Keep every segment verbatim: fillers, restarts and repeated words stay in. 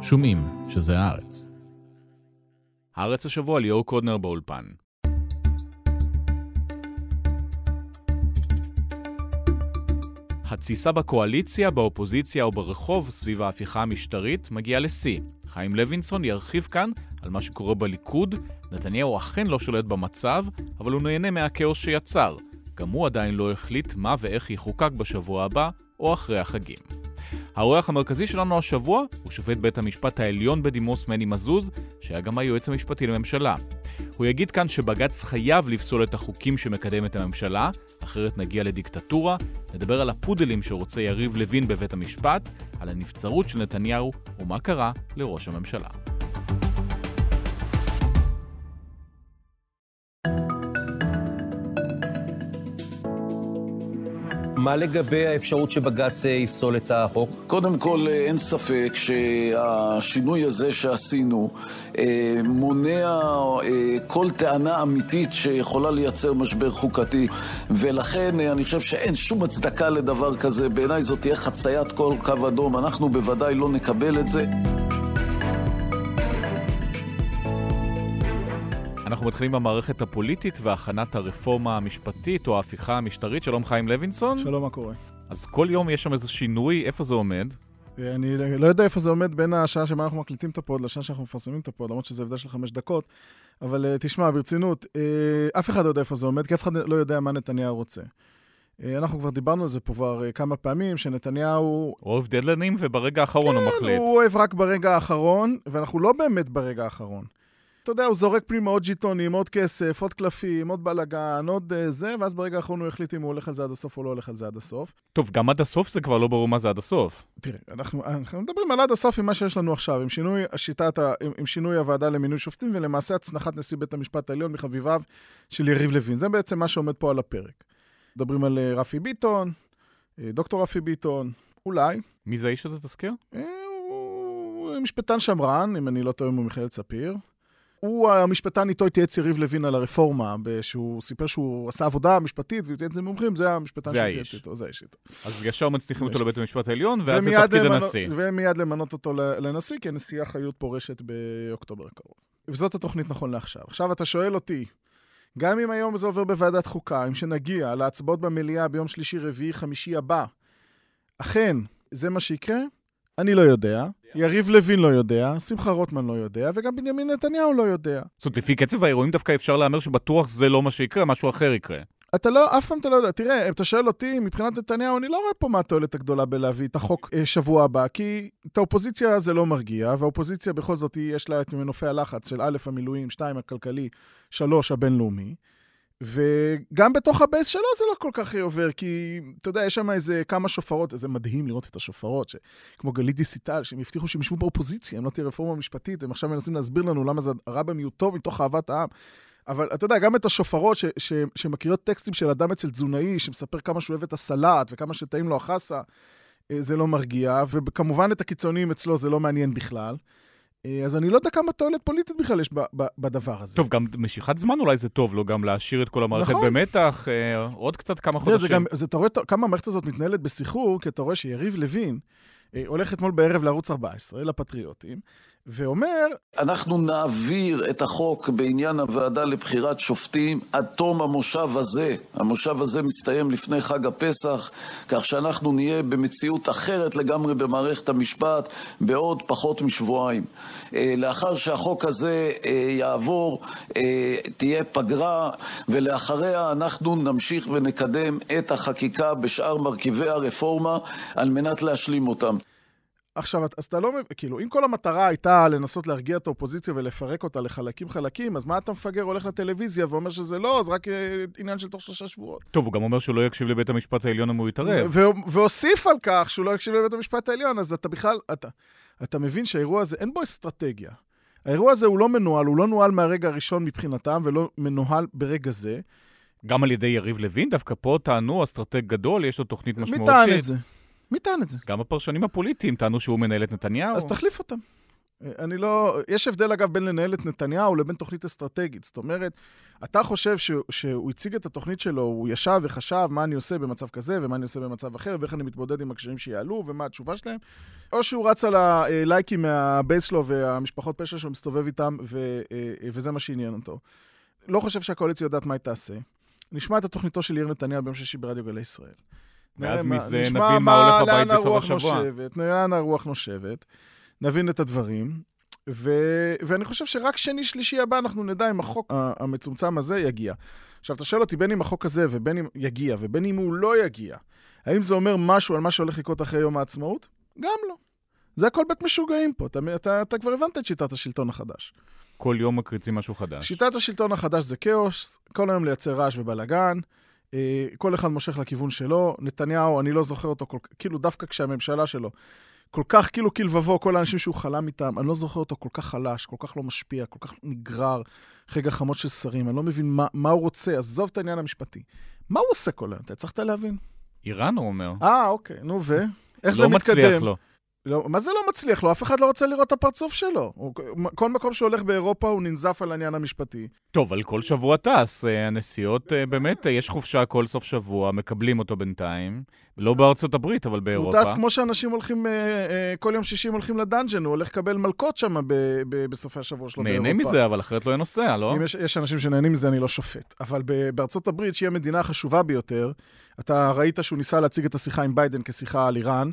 שומעים שזה הארץ. הארץ השבוע, ליאור קודנר באולפן. התסיסה בקואליציה, באופוזיציה או ברחוב סביב ההפיכה המשטרית מגיעה לשיא. חיים לוינסון ירחיב כאן על מה שקורה בליכוד. נתניהו אכן לא שולט במצב, אבל הוא נהנה מהכאוס שיצר. גם הוא עדיין לא החליט מה ואיך יחוקק בשבוע הבא או אחרי החגים. האורח המרכזי שלנו השבוע הוא שופט בית המשפט העליון בדימוס מני מזוז, שהיה גם היועץ המשפטי לממשלה. הוא יגיד כאן שבג"ץ חייב לפסול את החוקים שמקדם את הממשלה, אחרת נגיע לדיקטטורה, נדבר על הפודלים שרוצה יריב לוין בבית המשפט, על הנבצרות של נתניהו ומה קרה לראש הממשלה. מה לגבי האפשרות שבג"ץ יפסול את החוק? קודם כל, אין ספק שהשינוי הזה שעשינו מונע כל טענה אמיתית שיכולה לייצר משבר חוקתי, ולכן אני חושב שאין שום הצדקה לדבר כזה. בעיניי זאת תהיה חציית כל קו אדום, אנחנו בוודאי לא נקבל את זה. אנחנו מתחילים במערכת הפוליטית והכנת הרפורמה המשפטית או ההפיכה המשטרית. שלום חיים לוינסון. שלום, מה קורה? אז כל יום יש שם איזה שינוי, איפה זה עומד? אני לא יודע איפה זה עומד בין השעה שבה אנחנו מקליטים את הפוד לשעה שאנחנו מפרסמים את הפוד, למרות שזה הבדל של חמש דקות, אבל תשמע, ברצינות, אף אחד לא יודע איפה זה עומד, כי אף אחד לא יודע מה נתניהו רוצה. אנחנו כבר דיברנו על זה פה כבר כמה פעמים, שנתניהו... הוא אוהב דדלנים וברגע האחרון הוא מחליט. הוא אוהב רק ברגע האחרון, ואנחנו לא באמת ברגע האחרון. אתה יודע, הוא זורק פנימה עוד ג'יטונים, עוד כסף, עוד קלפים, עוד בלגן, עוד זה, ואז ברגע האחרון הוא החליט אם הוא הולך על זה עד הסוף או לא הולך על זה עד הסוף. טוב, גם עד הסוף זה כבר לא ברור מה זה עד הסוף. תראה, אנחנו, אנחנו מדברים על עד הסוף עם מה שיש לנו עכשיו, עם שינוי השיטת, עם, עם שינוי הוועדה למינוי שופטים, ולמעשה הצנחת נשיא בית המשפט העליון מחביביו של יריב לוין. זה בעצם מה שעומד פה על הפרק. מדברים על רפי ביטון, דוקטור רפי ביטון, אולי. מי זה האיש הזה, תזכיר? הוא משפטן שמרן, אם אני לא טועה, הוא מכללת ספיר. הוא המשפטן, איתו התייעץ יריב לוין על הרפורמה, שהוא סיפר שהוא עשה עבודה משפטית, והתייעץ עם מומחים, זה המשפטן שהתייעץ איתו, זה האיש איתו. אז ישר מצליחים אותו לבית המשפט העליון, ואז זה תפקיד הנשיא. ומיד למנות אותו לנשיא, כי הנשיאה חיות פורשת באוקטובר הקרוב. וזאת התוכנית נכון לעכשיו. עכשיו אתה שואל אותי, גם אם היום זה עובר בוועדת חוקה, אם שנגיע להצבעות במליאה ביום שלישי, רביעי, חמישי הבא, אכן, זה מה שיקרה? אני לא יודע. יריב לוין לא יודע, שמחה רותמן לא יודע, וגם בנימין נתניהו לא יודע. זאת אומרת, לפי קצב האירועים דווקא אפשר להאמר שבטוח זה לא מה שיקרה, משהו אחר יקרה. אתה לא, אף פעם אתה לא יודע. תראה, אם אתה שואל אותי, מבחינת נתניהו, אני לא רואה פה מה התועלת הגדולה בלהביא את החוק שבוע הבא, כי את האופוזיציה זה לא מרגיע, והאופוזיציה בכל זאת יש לה את מנופי הלחץ של א' המילואים, שתיים הכלכלי, שלוש הבינלאומי. וגם בתוך הבייס שלו זה לא כל כך עובר, כי אתה יודע, יש שם איזה כמה שופרות, זה מדהים לראות את השופרות, כמו גלידי סיטל, שהם הבטיחו שהם ישבו באופוזיציה, הם לא תהיה רפורמה משפטית, הם עכשיו מנסים להסביר לנו למה זה הרע במיעוטו מתוך אהבת העם. אבל אתה יודע, גם את השופרות ש- ש- שמקריאות טקסטים של אדם אצל תזונאי, שמספר כמה שהוא אוהב את הסלט וכמה שטעים לו החסה, זה לא מרגיע, וכמובן את הקיצונים אצלו זה לא מעניין בכלל. אז אני לא יודע כמה תועלת פוליטית בכלל יש בדבר הזה. טוב, גם משיכת זמן אולי זה טוב, לא גם להשאיר את כל המערכת במתח, עוד קצת כמה חודשים. אתה רואה כמה המערכת הזאת מתנהלת בשיחור, כי אתה רואה שיריב לוין הולך אתמול בערב לערוץ ארבע עשרה, לפטריוטים, ואומר... אנחנו נעביר את החוק בעניין הוועדה לבחירת שופטים עד תום המושב הזה. המושב הזה מסתיים לפני חג הפסח, כך שאנחנו נהיה במציאות אחרת לגמרי במערכת המשפט בעוד פחות משבועיים. לאחר שהחוק הזה יעבור, תהיה פגרה, ולאחריה אנחנו נמשיך ונקדם את החקיקה בשאר מרכיבי הרפורמה על מנת להשלים אותם. עכשיו, אז אתה לא... כאילו, אם כל המטרה הייתה לנסות להרגיע את האופוזיציה ולפרק אותה לחלקים חלקים, אז מה אתה מפגר הולך לטלוויזיה ואומר שזה לא, אז רק עניין של תוך שלושה שבועות. טוב, הוא גם אומר שהוא לא יקשיב לבית המשפט העליון אם הוא יתערב. והוסיף על כך שהוא לא יקשיב לבית המשפט העליון, אז אתה בכלל... אתה, אתה מבין שהאירוע הזה, אין בו אסטרטגיה. האירוע הזה הוא לא מנוהל, הוא לא נוהל מהרגע הראשון מבחינתם ולא מנוהל ברגע זה. גם על ידי יריב לוין, דווקא פה טענו, אסטרטג גדול, יש לו תוכנית משמעותית. מי טען את זה? מי טען את זה? גם הפרשנים הפוליטיים טענו שהוא מנהל את נתניהו. אז תחליף אותם. אני לא... יש הבדל, אגב, בין לנהל את נתניהו לבין תוכנית אסטרטגית. זאת אומרת, אתה חושב שהוא הציג את התוכנית שלו, הוא ישב וחשב מה אני עושה במצב כזה, ומה אני עושה במצב אחר, ואיך אני מתמודד עם הקשרים שיעלו, ומה התשובה שלהם. או שהוא רץ על הלייקים מהבייס שלו, והמשפחות פשע שלו מסתובב איתם, ו... וזה מה שעניין אותו. לא חושב שהקואליציה יודעת מה היא תעשה. נשמע את התוכניתו של יאיר נתניהו ביום שישי ברדיו גלי ישראל. ואז מזה נבין מה הולך הבית בסוף השבוע. לאן הרוח נושבת, נבין את הדברים, ו- ואני חושב שרק שני שלישי הבא אנחנו נדע אם החוק המצומצם הזה יגיע. עכשיו, אתה שואל אותי בין אם החוק הזה ובין אם יגיע, ובין אם הוא לא יגיע, האם זה אומר משהו על מה שהולך לקרות אחרי יום העצמאות? גם לא. זה הכל בית משוגעים פה. אתה, אתה, אתה כבר הבנת את שיטת השלטון החדש. כל יום מקריצים משהו חדש. שיטת השלטון החדש זה כאוס, כל היום לייצר רעש ובלגן, כל אחד מושך לכיוון שלו. נתניהו, אני לא זוכר אותו, כל, כאילו דווקא כשהממשלה שלו, כל כך, כאילו, כלבבו, כל האנשים שהוא חלם איתם, אני לא זוכר אותו כל כך חלש, כל כך לא משפיע, כל כך נגרר, חגה חמות של שרים, אני לא מבין מה, מה הוא רוצה, עזוב את העניין המשפטי. מה הוא עושה כל היום? אתה הצלחת להבין? איראן, הוא אומר. אה, אוקיי, נו, ו? איך זה מתקדם? לא מצליח לו. לא, מה זה לא מצליח לו? אף אחד לא רוצה לראות את הפרצוף שלו. הוא, כל מקום שהולך באירופה, הוא ננזף על העניין המשפטי. טוב, על כל שבוע טס. הנסיעות, באמת, יש חופשה כל סוף שבוע, מקבלים אותו בינתיים. לא בארצות הברית, אבל באירופה. הוא טס כמו שאנשים הולכים, כל יום שישים הולכים לדנג'ן, הוא הולך לקבל מלכות שם בסופי השבוע שלו באירופה. נהנה מזה, אבל אחרת לא נוסע, לא? אם יש, יש אנשים שנהנים מזה, אני לא שופט. אבל בארצות הברית, שהיא המדינה החשובה ביותר, אתה ראית שהוא ניסה להציג את השיחה עם ביידן כשיחה על איראן.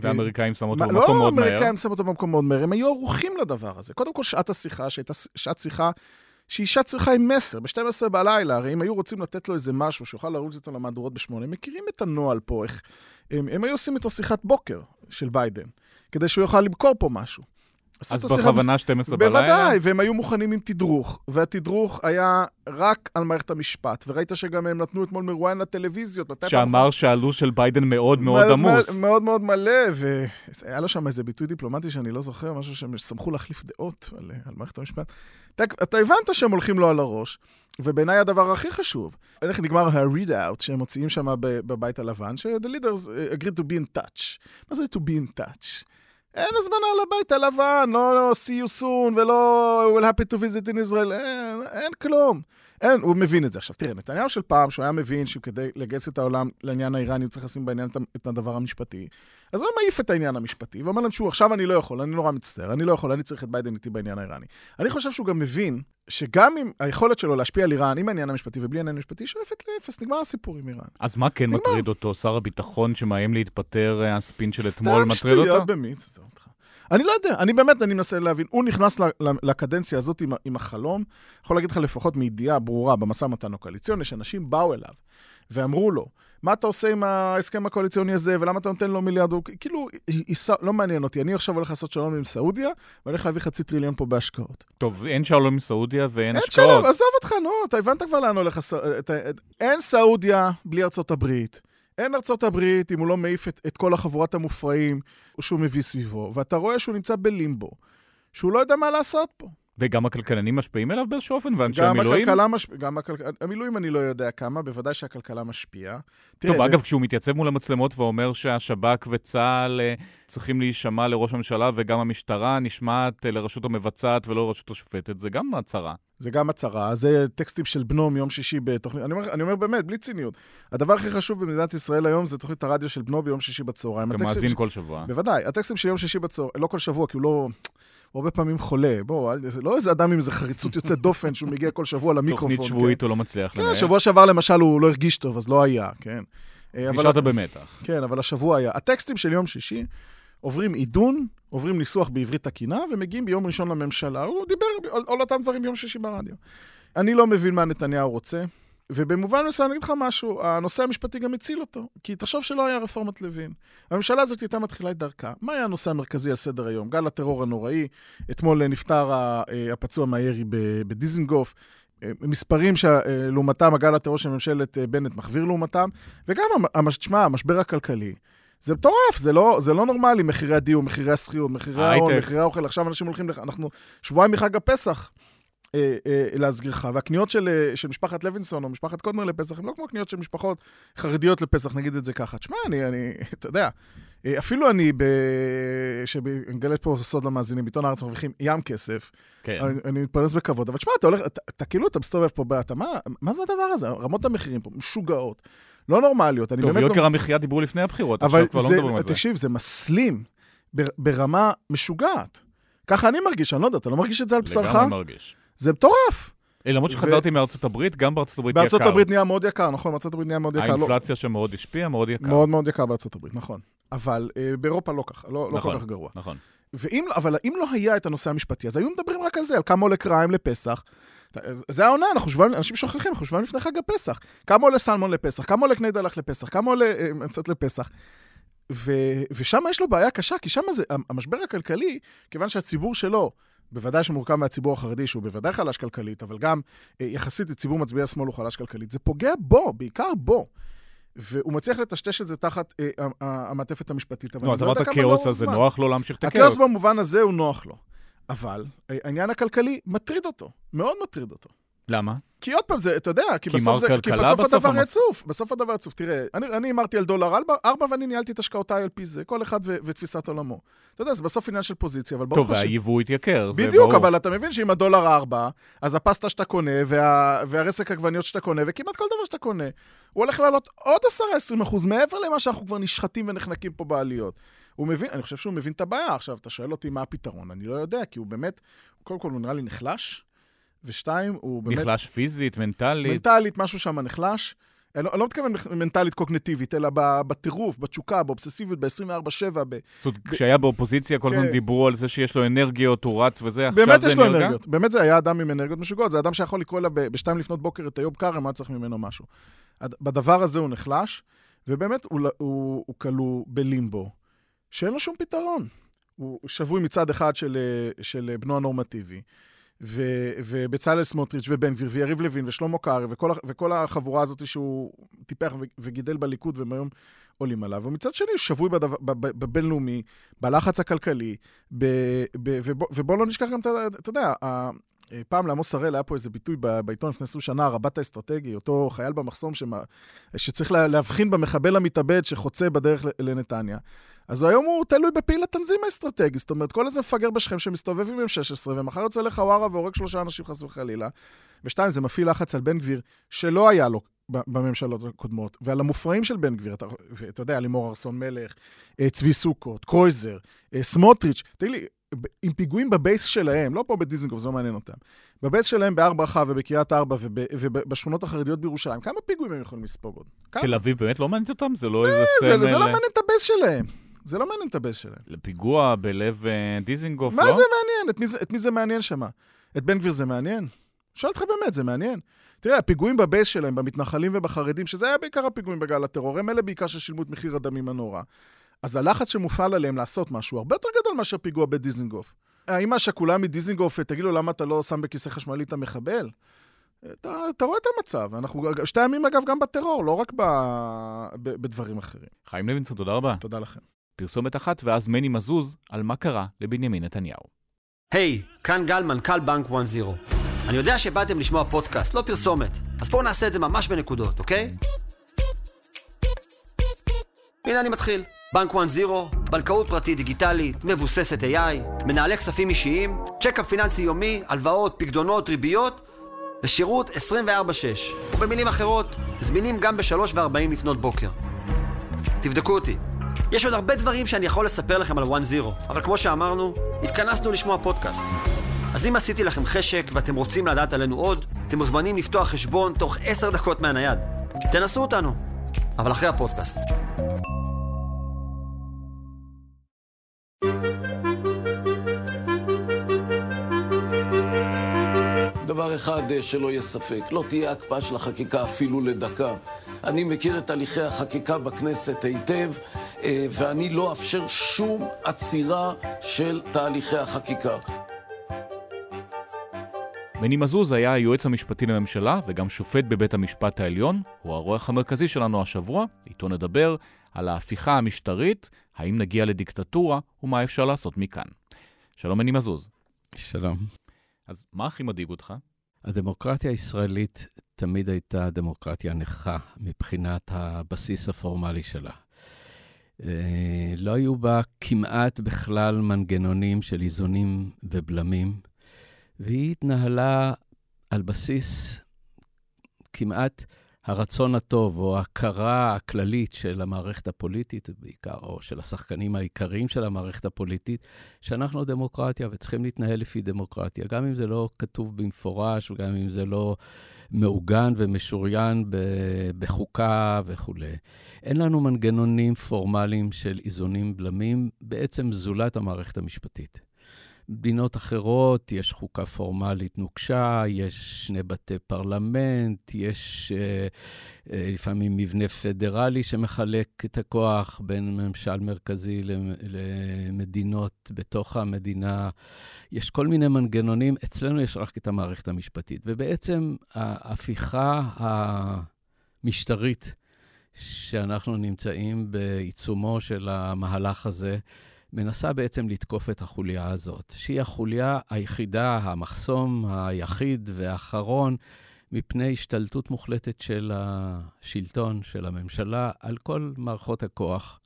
והאמריקאים שמו אותו במקום מאוד מהר. לא, האמריקאים שמו אותו במקום מאוד מהר, הם היו ערוכים לדבר הזה. קודם כל, שעת השיחה, שהייתה שעת שיחה, שהיא שעת שיחה עם מסר, ב-שתים עשרה בלילה, הרי אם היו רוצים לתת לו איזה משהו, שיוכל לרוץ איתו למהדורות בשמונה, הם מכירים את הנוהל פה, הם היו עושים איתו שיחת בוקר של ביידן, כדי שהוא יוכל למכור פה משהו. אז בכוונה שתים עשרה בלילה? בוודאי, והם היו מוכנים עם תדרוך, והתדרוך היה רק על מערכת המשפט, וראית שגם הם נתנו אתמול מרואיין לטלוויזיות. שאמר שהלו"ז של ביידן מאוד מאוד עמוס. מאוד מאוד מלא, והיה לו שם איזה ביטוי דיפלומטי שאני לא זוכר, משהו שהם שמחו להחליף דעות על מערכת המשפט. אתה הבנת שהם הולכים לו על הראש, ובעיניי הדבר הכי חשוב, איך נגמר ה-readout שהם מוציאים שם בבית הלבן, ש-the leaders agreed to be in touch. מה זה to be in touch? אין הזמנה לבית הלבן, לא see you soon, ולא we'll happy to visit in Israel, אין, אין כלום. אין, הוא מבין את זה. עכשיו, תראה, נתניהו של פעם, שהוא היה מבין שכדי לגייס את העולם לעניין האיראני, הוא צריך לשים בעניין את הדבר המשפטי, אז הוא מעיף את העניין המשפטי, ואומר להם שהוא, עכשיו אני לא יכול, אני נורא מצטער, אני לא יכול, אני צריך את ביידן איתי בעניין האיראני. אני חושב שהוא גם מבין שגם עם היכולת שלו להשפיע על איראן, עם העניין המשפטי ובלי העניין המשפטי, שואפת לאפס, נגמר הסיפור עם איראן. אז מה כן נגמר. מטריד אותו? שר הביטחון שמאיים להתפטר, הספין של אתמול מטריד אותו? סתם שטויות במיץ, זה אותך. אני לא יודע, אני באמת, אני מנסה להבין, הוא נכנס לקדנציה הזאת עם, עם החלום, יכול להגיד לך לפחות מידיעה ברורה במסע מתן הקואליציוני, שאנשים באו אליו ואמרו לו, מה אתה עושה עם ההסכם הקואליציוני הזה, ולמה אתה נותן לו מיליארד, כאילו, לא מעניין אותי, אני עכשיו הולך לעשות שלום עם סעודיה, ואני הולך להביא חצי טריליון פה בהשקעות. טוב, אין שלום עם סעודיה ואין השקעות. אין שלום, עזוב אותך, נו, אתה הבנת כבר לאן הולך, אין סעודיה בלי ארצות הברית. אין ארצות הברית, אם הוא לא מעיף את, את כל החבורת המופרעים, או שהוא מביא סביבו, ואתה רואה שהוא נמצא בלימבו, שהוא לא יודע מה לעשות פה. וגם הכלכלנים משפיעים אליו באיזשהו אופן, ואנשי המילואים? גם המילואים אני לא יודע כמה, בוודאי שהכלכלה משפיעה. טוב, אגב, כשהוא מתייצב מול המצלמות ואומר שהשב"כ וצה"ל צריכים להישמע לראש הממשלה, וגם המשטרה נשמעת לרשות המבצעת ולא לרשות השופטת, זה גם הצהרה. זה גם הצהרה, זה טקסטים של בנו מיום שישי בתוכנית, אני אומר, אני אומר באמת, בלי ציניות. הדבר הכי חשוב במדינת ישראל היום זה תוכנית הרדיו של בנו ביום שישי בצהריים. אתה מאזין כל שבוע. בוודאי, הטקסטים של יום שישי בצהריים, לא כל שבוע, כי הוא לא... הוא הרבה פעמים חולה, בואו, לא איזה אדם עם איזה חריצות יוצאת דופן, שהוא מגיע כל שבוע למיקרופון. תוכנית שבועית הוא לא מצליח לנהל. כן, שבוע שעבר למשל הוא לא הרגיש טוב, אז לא היה, כן. נשארת במתח. כן, אבל השבוע היה. הטקסטים של יום שישי עוברים עידון, עוברים ניסוח בעברית תקינה, ומגיעים ביום ראשון לממשלה, הוא דיבר על אותם דברים ביום שישי ברדיו. אני לא מבין מה נתניהו רוצה, ובמובן מסוים אני אגיד לך משהו, הנושא המשפטי גם הציל אותו, כי תחשוב שלא היה רפורמת לוין. הממשלה הזאת הייתה מתחילה את דרכה. מה היה הנושא המרכזי על סדר היום? גל הטרור הנוראי, אתמול נפטר הפצוע מהירי בדיזנגוף, מספרים שלעומתם הגל הטרור של ממשלת בנט מחוויר לעומתם, וגם המשמע, המשבר הכלכלי. זה מטורף, זה לא, זה לא נורמלי, מחירי הדיור, מחירי השכירות, מחירי ההון, מחירי האוכל, עכשיו אנשים הולכים, אנחנו שבועיים מחג הפסח. להסגריך, והקניות של, של משפחת לוינסון או משפחת קודנר לפסח, הם לא כמו קניות של משפחות חרדיות לפסח, נגיד את זה ככה. תשמע, אני, אני, אתה יודע, אפילו אני, שבגלת פה סוד למאזינים, בעיתון הארץ מרוויחים ים כסף, אני מתפרנס בכבוד, אבל תשמע, אתה הולך, אתה כאילו, אתה מסתובב פה בעת, מה זה הדבר הזה? רמות המחירים פה, משוגעות, לא נורמליות. טוב, יוקר המחיה דיברו לפני הבחירות, עכשיו כבר לא מדברים על זה. תקשיב, זה מסלים ברמה משוגעת. ככה אני מרגיש, אני לא יודע, אתה לא מרגיש את זה על בשרך? לגמרי מרגיש. זה מטורף. למרות שחזרתי מארצות הברית, גם בארצות הברית יקר. בארצות הברית נהיה מאוד יקר, נכון, בארצות הברית נהיה מאוד יקר. האינפלציה שמאוד השפיעה, מאוד יקר. מאוד מאוד יקר בארצות הברית, נכון. אבל באירופה לא כך, לא כל כך גרוע. נכון. אבל אם לא היה את הנושא המשפטי, אז היו מדברים רק על זה, על כמה עולה קריים לפסח. זה העונה, אנחנו שבועים, אנשים שוכחים, אנחנו שבועים לפני חג הפסח. כמה עולה סלמון לפסח, כמה עולה קני דלח לפסח, כמה עולה מצות לפסח. ושם יש לו בעיה קשה, כי שם המשבר הכלכלי, כיוון שהציבור שלו בוודאי שמורכב מהציבור החרדי, שהוא בוודאי חלש כלכלית, אבל גם יחסית לציבור מצביעי השמאל הוא חלש כלכלית. זה פוגע בו, בעיקר בו. והוא מצליח לטשטש את זה תחת המעטפת המשפטית. לא, אז אמרת הכאוס הזה, נוח לו להמשיך את הכאוס. הכאוס במובן הזה הוא נוח לו. אבל העניין הכלכלי מטריד אותו, מאוד מטריד אותו. למה? כי עוד פעם זה, אתה יודע, כי בסוף הדבר רצוף, בסוף הדבר רצוף. תראה, אני אמרתי על דולר ארבע, ואני ניהלתי את השקעותיי על פי זה, כל אחד ותפיסת עולמו. אתה יודע, זה בסוף עניין של פוזיציה, אבל ברוך השם. טוב, היבוא התייקר, זה ברור. בדיוק, אבל אתה מבין שאם הדולר ארבע, אז הפסטה שאתה קונה, והרסק העגבניות שאתה קונה, וכמעט כל דבר שאתה קונה, הוא הולך לעלות עוד עשרה עד עשרים אחוז מעבר למה שאנחנו כבר נשחטים ונחנקים פה בעליות. הוא מבין, אני חושב שהוא מבין את הבעיה. עכשיו, אתה שואל אותי מה הפתרון, אני לא יודע, כי הוא באמת, קודם כל הוא נראה לי נחלש, ושתיים, הוא באמת... נחלש פיזית, מנטלית. מנטלית, משהו שם נחלש. אני לא, אני לא מתכוון מנטלית קוגניטיבית, אלא בטירוף, בתשוקה, באובססיביות, ב-עשרים וארבע שבע. זאת, ב... כשהיה באופוזיציה, כל הזמן דיברו על זה שיש לו אנרגיות, הוא רץ וזה, עכשיו זה נרגע? באמת יש לו אנרגיות. באמת זה היה אדם עם אנרגיות משוגעות. זה אדם שיכול לקרוא לה ב-שתיים לפנות בוקר את איוב קרא, מה צריך ממנו משהו. בדבר הזה הוא נחלש, ובאמת הוא, הוא, הוא כלוא בלימבו, שאין לו שום פתרון. הוא שבוי מצד אחד של, של בנו הנורמטיבי. ו- ובצלאל סמוטריץ' ובן גביר ויריב לוין ושלמה קרעי וכל, וכל החבורה הזאת שהוא טיפח ו- וגידל בליכוד והם היום עולים עליו. ומצד שני הוא שבוי בדו- בב- בבינלאומי, בלחץ הכלכלי, ב- ב- ו- ובוא לא נשכח גם, אתה יודע, פעם לעמוס הראל היה פה איזה ביטוי בעיתון לפני עשרים שנה, רבת האסטרטגי, אותו חייל במחסום שמה, שצריך להבחין במחבל המתאבד שחוצה בדרך לנתניה. אז היום הוא תלוי בפעיל התנזים האסטרטגי, זאת אומרת, כל איזה מפגר בשכם שמסתובב עם שש עשרה, ומחר יוצא לחווארה והורג שלושה אנשים חס וחלילה. ושתיים, זה מפעיל לחץ על בן גביר, שלא היה לו בממשלות הקודמות, ועל המופרעים של בן גביר, אתה, אתה יודע, לימור ארסון מלך, צבי סוכות, קרויזר, סמוטריץ', תגיד לי, עם פיגועים בבייס שלהם, לא פה בדיזנגוף, זה לא מעניין אותם, בבייס שלהם בארבע-אחת ובקריית ארבע ובשכונות החרדיות בירושלים, כמה פיגועים הם יכולים לספוג עוד? תל אביב באמת לא מעניין אותם? זה לא איזה סמל... זה לא מעניין את הבייס שלהם. זה לא מעניין את הבייס שלהם. לפיגוע בלב דיזנגוף, לא? מה זה מעניין? את מי זה מעניין שמה? את בן גביר זה מעניין? שואל אותך באמת, זה מעניין? תראה, הפיגועים בבייס שלהם, במתנחלים ובחרדים, שזה היה בעיקר הפיגועים בגל הטרור, הם אלה בעיקר ששילמו את מחיר הדמים הנורא. אז הלחץ שמופעל עליהם לעשות משהו הרבה יותר גדול מאשר פיגוע בדיזנגוף. האמא השכולה מדיזנגוף, תגיד לו למה אתה לא שם בכיסא חשמלי את המחבל? אתה, אתה רואה את המצב. אנחנו, שתי ימים אגב גם בטרור, לא רק ב, ב, בדברים אחרים. חיים לוינסון, תודה רבה. תודה לכם. פרסומת אחת ואז מני מזוז על מה קרה לבנימין נתניהו. היי, hey, כאן גל מנכ"ל בנק אחת עשרה. אני יודע שבאתם לשמוע פודקאסט, לא פרסומת. אז בואו נעשה את זה ממש בנקודות, אוקיי? הנה אני מתחיל. בנק אחת עשרה, בנקאות פרטית דיגיטלית, מבוססת איי איי, מנהלי כספים אישיים, צ'קאפ פיננסי יומי, הלוואות, פקדונות, ריביות, ושירות עשרים וארבע שש. ובמילים אחרות, זמינים גם ב-שלוש וארבעים לפנות בוקר. תבדקו אותי. יש עוד הרבה דברים שאני יכול לספר לכם על אחת עשרה, אבל כמו שאמרנו, התכנסנו לשמוע פודקאסט. אז אם עשיתי לכם חשק ואתם רוצים לדעת עלינו עוד, אתם מוזמנים לפתוח חשבון תוך עשר דקות מהנייד. תנסו אותנו, אבל אחרי הפודקאסט. דבר אחד שלא יהיה ספק, לא תהיה הקפאה של החקיקה אפילו לדקה. אני מכיר את תהליכי החקיקה בכנסת היטב, ואני לא אפשר שום עצירה של תהליכי החקיקה. מני מזוז היה היועץ המשפטי לממשלה וגם שופט בבית המשפט העליון. הוא העורך המרכזי שלנו השבוע. איתו נדבר על ההפיכה המשטרית, האם נגיע לדיקטטורה ומה אפשר לעשות מכאן. שלום מני מזוז. שלום. אז מה הכי מדאיג אותך? הדמוקרטיה הישראלית תמיד הייתה דמוקרטיה נכה מבחינת הבסיס הפורמלי שלה. לא היו בה כמעט בכלל מנגנונים של איזונים ובלמים, והיא התנהלה על בסיס כמעט הרצון הטוב, או ההכרה הכללית של המערכת הפוליטית בעיקר, או של השחקנים העיקריים של המערכת הפוליטית, שאנחנו דמוקרטיה וצריכים להתנהל לפי דמוקרטיה, גם אם זה לא כתוב במפורש, וגם אם זה לא מעוגן ומשוריין בחוקה וכו'. אין לנו מנגנונים פורמליים של איזונים בלמים, בעצם זולת המערכת המשפטית. במדינות אחרות יש חוקה פורמלית נוקשה, יש שני בתי פרלמנט, יש uh, uh, לפעמים מבנה פדרלי שמחלק את הכוח בין ממשל מרכזי למדינות בתוך המדינה. יש כל מיני מנגנונים, אצלנו יש רק את המערכת המשפטית. ובעצם ההפיכה המשטרית שאנחנו נמצאים בעיצומו של המהלך הזה, מנסה בעצם לתקוף את החוליה הזאת, שהיא החוליה היחידה, המחסום היחיד והאחרון, מפני השתלטות מוחלטת של השלטון, של הממשלה, על כל מערכות הכוח.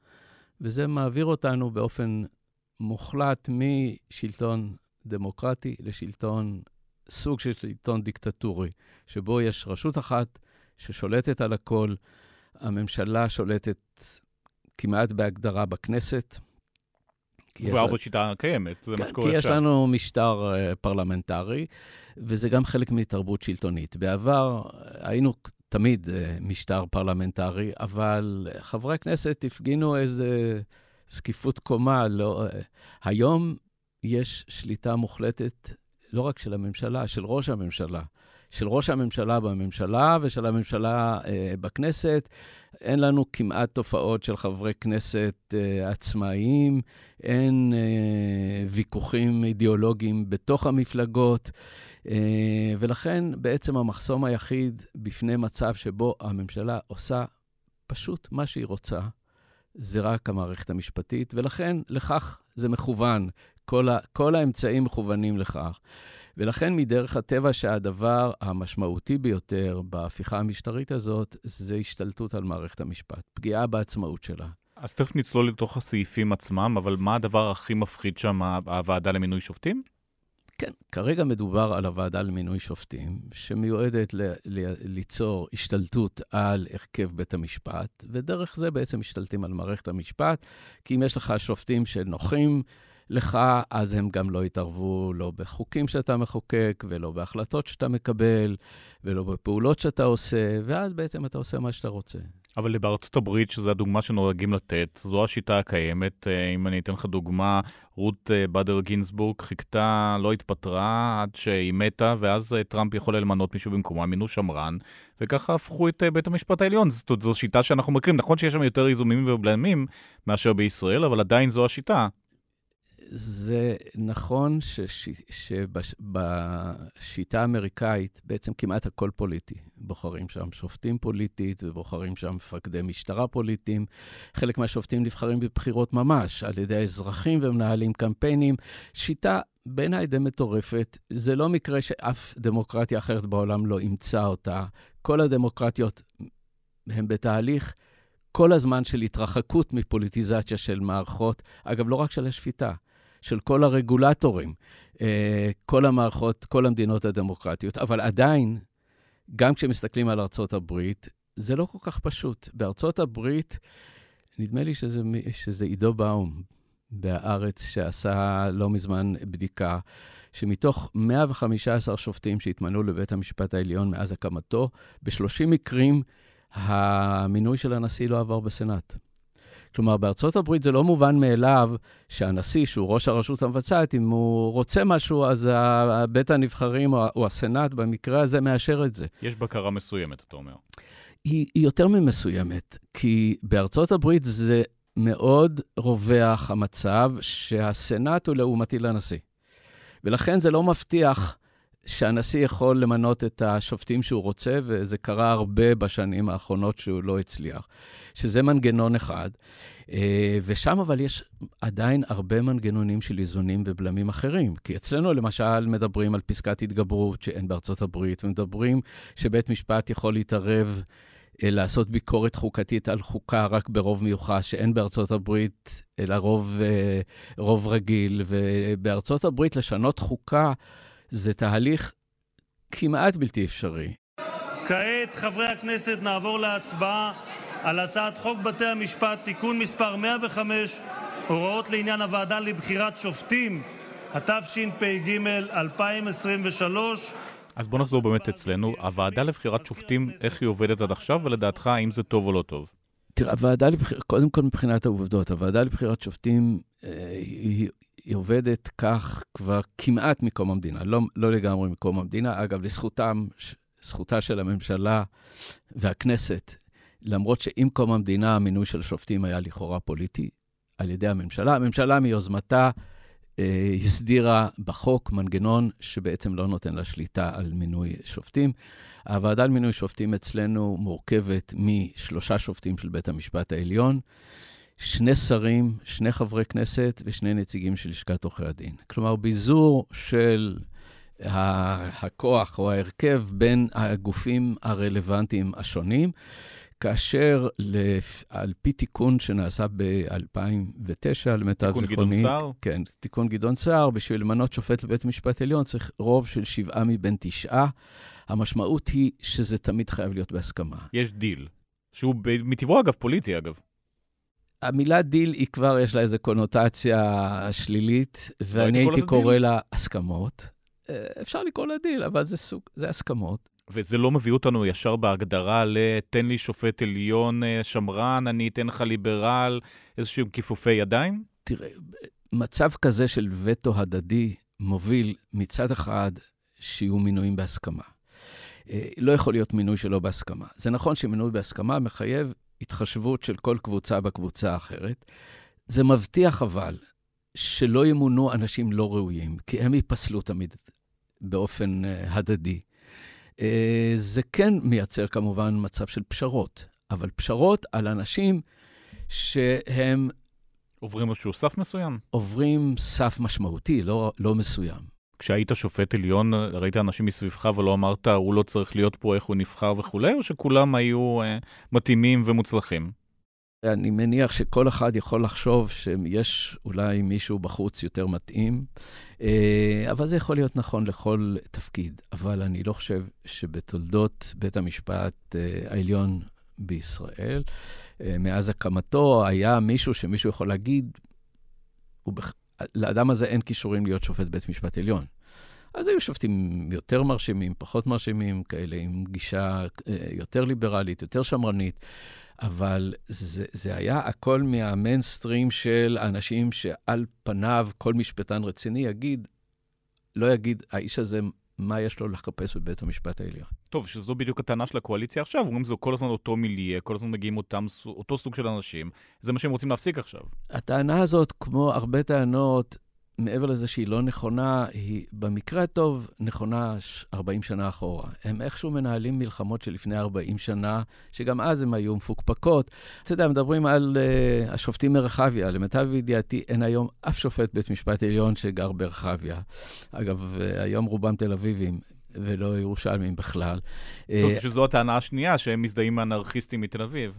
וזה מעביר אותנו באופן מוחלט משלטון דמוקרטי לשלטון, סוג של שלטון דיקטטורי, שבו יש רשות אחת ששולטת על הכל, הממשלה שולטת כמעט בהגדרה בכנסת, כבר בשיטה קיימת, זה מה שקורה עכשיו. כי יש לנו משטר פרלמנטרי, וזה גם חלק מתרבות שלטונית. בעבר היינו תמיד משטר פרלמנטרי, אבל חברי הכנסת הפגינו איזו זקיפות קומה. היום יש שליטה מוחלטת, לא רק של הממשלה, של ראש הממשלה. של ראש הממשלה בממשלה ושל הממשלה אה, בכנסת. אין לנו כמעט תופעות של חברי כנסת אה, עצמאיים, אין אה, ויכוחים אידיאולוגיים בתוך המפלגות, אה, ולכן בעצם המחסום היחיד בפני מצב שבו הממשלה עושה פשוט מה שהיא רוצה, זה רק המערכת המשפטית, ולכן לכך זה מכוון. כל, ה, כל האמצעים מכוונים לכך. ולכן מדרך הטבע שהדבר המשמעותי ביותר בהפיכה המשטרית הזאת, זה השתלטות על מערכת המשפט, פגיעה בעצמאות שלה. אז תכף נצלול לתוך הסעיפים עצמם, אבל מה הדבר הכי מפחיד שם, הוועדה למינוי שופטים? כן, כרגע מדובר על הוועדה למינוי שופטים, שמיועדת ל- ל- ליצור השתלטות על הרכב בית המשפט, ודרך זה בעצם השתלטים על מערכת המשפט, כי אם יש לך שופטים שנוחים, לך, אז הם גם לא יתערבו לא בחוקים שאתה מחוקק, ולא בהחלטות שאתה מקבל, ולא בפעולות שאתה עושה, ואז בעצם אתה עושה מה שאתה רוצה. אבל בארצות הברית, שזו הדוגמה שנורגים לתת, זו השיטה הקיימת. אם אני אתן לך דוגמה, רות באדר גינסבורג חיכתה, לא התפטרה, עד שהיא מתה, ואז טראמפ יכול למנות מישהו במקומה, מינו שמרן, וככה הפכו את בית המשפט העליון. זאת, זו שיטה שאנחנו מכירים. נכון שיש שם יותר איזונים ובלמים מאשר בישראל, אבל עדיין זו השיטה. זה נכון שבשיטה האמריקאית בעצם כמעט הכל פוליטי. בוחרים שם שופטים פוליטית ובוחרים שם מפקדי משטרה פוליטיים. חלק מהשופטים נבחרים בבחירות ממש על ידי האזרחים ומנהלים קמפיינים. שיטה בעיניי די מטורפת. זה לא מקרה שאף דמוקרטיה אחרת בעולם לא אימצה אותה. כל הדמוקרטיות הן בתהליך כל הזמן של התרחקות מפוליטיזציה של מערכות, אגב לא רק של השפיטה, של כל הרגולטורים, כל המערכות, כל המדינות הדמוקרטיות, אבל עדיין, גם כשמסתכלים על ארצות הברית, זה לא כל כך פשוט. בארצות הברית, נדמה לי שזה, שזה עידו באום, בארץ שעשה לא מזמן בדיקה, שמתוך מאה וחמש עשרה שופטים שהתמנו לבית המשפט העליון מאז הקמתו, ב-שלושים מקרים, המינוי של הנשיא לא עבר בסנאט. כלומר, בארצות הברית זה לא מובן מאליו שהנשיא, שהוא ראש הרשות המבצעת, אם הוא רוצה משהו, אז בית הנבחרים או הסנאט במקרה הזה מאשר את זה. יש בקרה מסוימת, אתה אומר. היא, היא יותר ממסוימת, כי בארצות הברית זה מאוד רווח המצב שהסנאט הוא לעומתי לנשיא. ולכן זה לא מבטיח שהנשיא יכול למנות את השופטים שהוא רוצה, וזה קרה הרבה בשנים האחרונות שהוא לא הצליח, שזה מנגנון אחד, ושם אבל יש עדיין הרבה מנגנונים של איזונים ובלמים אחרים, כי אצלנו למשל מדברים על פסקת התגברות שאין בארצות הברית, ומדברים שבית משפט יכול להתערב לעשות ביקורת חוקתית על חוקה רק ברוב מיוחס, שאין בארצות הברית, אלא רוב, רוב רגיל, ובארצות הברית לשנות חוקה זה תהליך כמעט בלתי אפשרי. כעת, חברי הכנסת, נעבור להצבעה על הצעת חוק בתי המשפט, תיקון מספר מאה וחמש, הוראות לעניין הוועדה לבחירת שופטים, התשפ"ג אלפיים עשרים ושלוש. אז בוא נחזור באמת אצלנו, הוועדה לבחירת שופטים, איך היא עובדת עד עכשיו, ולדעתך האם זה טוב או לא טוב? תראה, הוועדה לבחירת, קודם כל מבחינת העובדות, הוועדה לבחירת שופטים היא... היא עובדת כך כבר כמעט מקום המדינה, לא, לא לגמרי מקום המדינה, אגב, לזכותם, זכותה של הממשלה והכנסת, למרות שעם קום המדינה המינוי של שופטים היה לכאורה פוליטי על ידי הממשלה, הממשלה מיוזמתה אה, הסדירה בחוק מנגנון שבעצם לא נותן לה שליטה על מינוי שופטים. הוועדה למינוי שופטים אצלנו מורכבת משלושה שופטים של בית המשפט העליון, שני שרים, שני חברי כנסת ושני נציגים של לשכת עורכי הדין. כלומר, ביזור של הכוח או ההרכב בין הגופים הרלוונטיים השונים, כאשר על פי תיקון שנעשה ב-אלפיים ותשע, למיטב זיכרוני, גדעון סער? כן, תיקון גדעון סער, בשביל למנות שופט לבית המשפט העליון, צריך רוב של שבעה מבין תשעה. המשמעות היא שזה תמיד חייב להיות בהסכמה. יש דיל, שהוא מטבעו אגב פוליטי אגב. המילה דיל היא כבר, יש לה איזו קונוטציה שלילית, ואני הייתי קורא לה הסכמות. אפשר לקרוא לה דיל, אבל זה סוג, זה הסכמות. וזה לא מביא אותנו ישר בהגדרה לתן לי שופט עליון שמרן, אני אתן לך ליברל, איזשהו כיפופי ידיים? תראה, מצב כזה של וטו הדדי מוביל מצד אחד שיהיו מינויים בהסכמה. לא יכול להיות מינוי שלא בהסכמה. זה נכון שמינוי בהסכמה מחייב התחשבות של כל קבוצה בקבוצה האחרת. זה מבטיח אבל שלא ימונו אנשים לא ראויים, כי הם ייפסלו תמיד באופן הדדי. זה כן מייצר כמובן מצב של פשרות, אבל פשרות על אנשים שהם... עוברים איזשהו סף מסוים? עוברים סף משמעותי, לא, לא מסוים. כשהיית שופט עליון, ראית אנשים מסביבך ולא אמרת, הוא לא צריך להיות פה, איך הוא נבחר וכולי, או שכולם היו מתאימים ומוצלחים? אני מניח שכל אחד יכול לחשוב שיש אולי מישהו בחוץ יותר מתאים, אבל זה יכול להיות נכון לכל תפקיד. אבל אני לא חושב שבתולדות בית המשפט העליון בישראל, מאז הקמתו היה מישהו שמישהו יכול להגיד, הוא בכלל, לאדם הזה אין כישורים להיות שופט בית משפט עליון. אז היו שופטים יותר מרשימים, פחות מרשימים, כאלה עם גישה יותר ליברלית, יותר שמרנית, אבל זה, זה היה הכל מהמיינסטרים של אנשים שעל פניו כל משפטן רציני יגיד, לא יגיד, האיש הזה מה יש לו לחפש בבית המשפט העליון. טוב, שזו בדיוק הטענה של הקואליציה עכשיו, אומרים זו כל הזמן אותו מיליה, כל הזמן מגיעים אותם, אותו סוג של אנשים, זה מה שהם רוצים להפסיק עכשיו. הטענה הזאת, כמו הרבה טענות, מעבר לזה שהיא לא נכונה, היא במקרה טוב נכונה ארבעים שנה אחורה. הם איכשהו מנהלים מלחמות שלפני ארבעים שנה, שגם אז הם היו מפוקפקות. אתה יודע, מדברים על uh, השופטים מרחביה. למיטב ידיעתי, אין היום אף שופט בית משפט עליון שגר ברחביה. אגב, uh, היום רובם תל אביבים, ולא ירושלמים בכלל. טוב, uh, שזו הטענה השנייה, שהם מזדהים אנרכיסטים מתל אביב.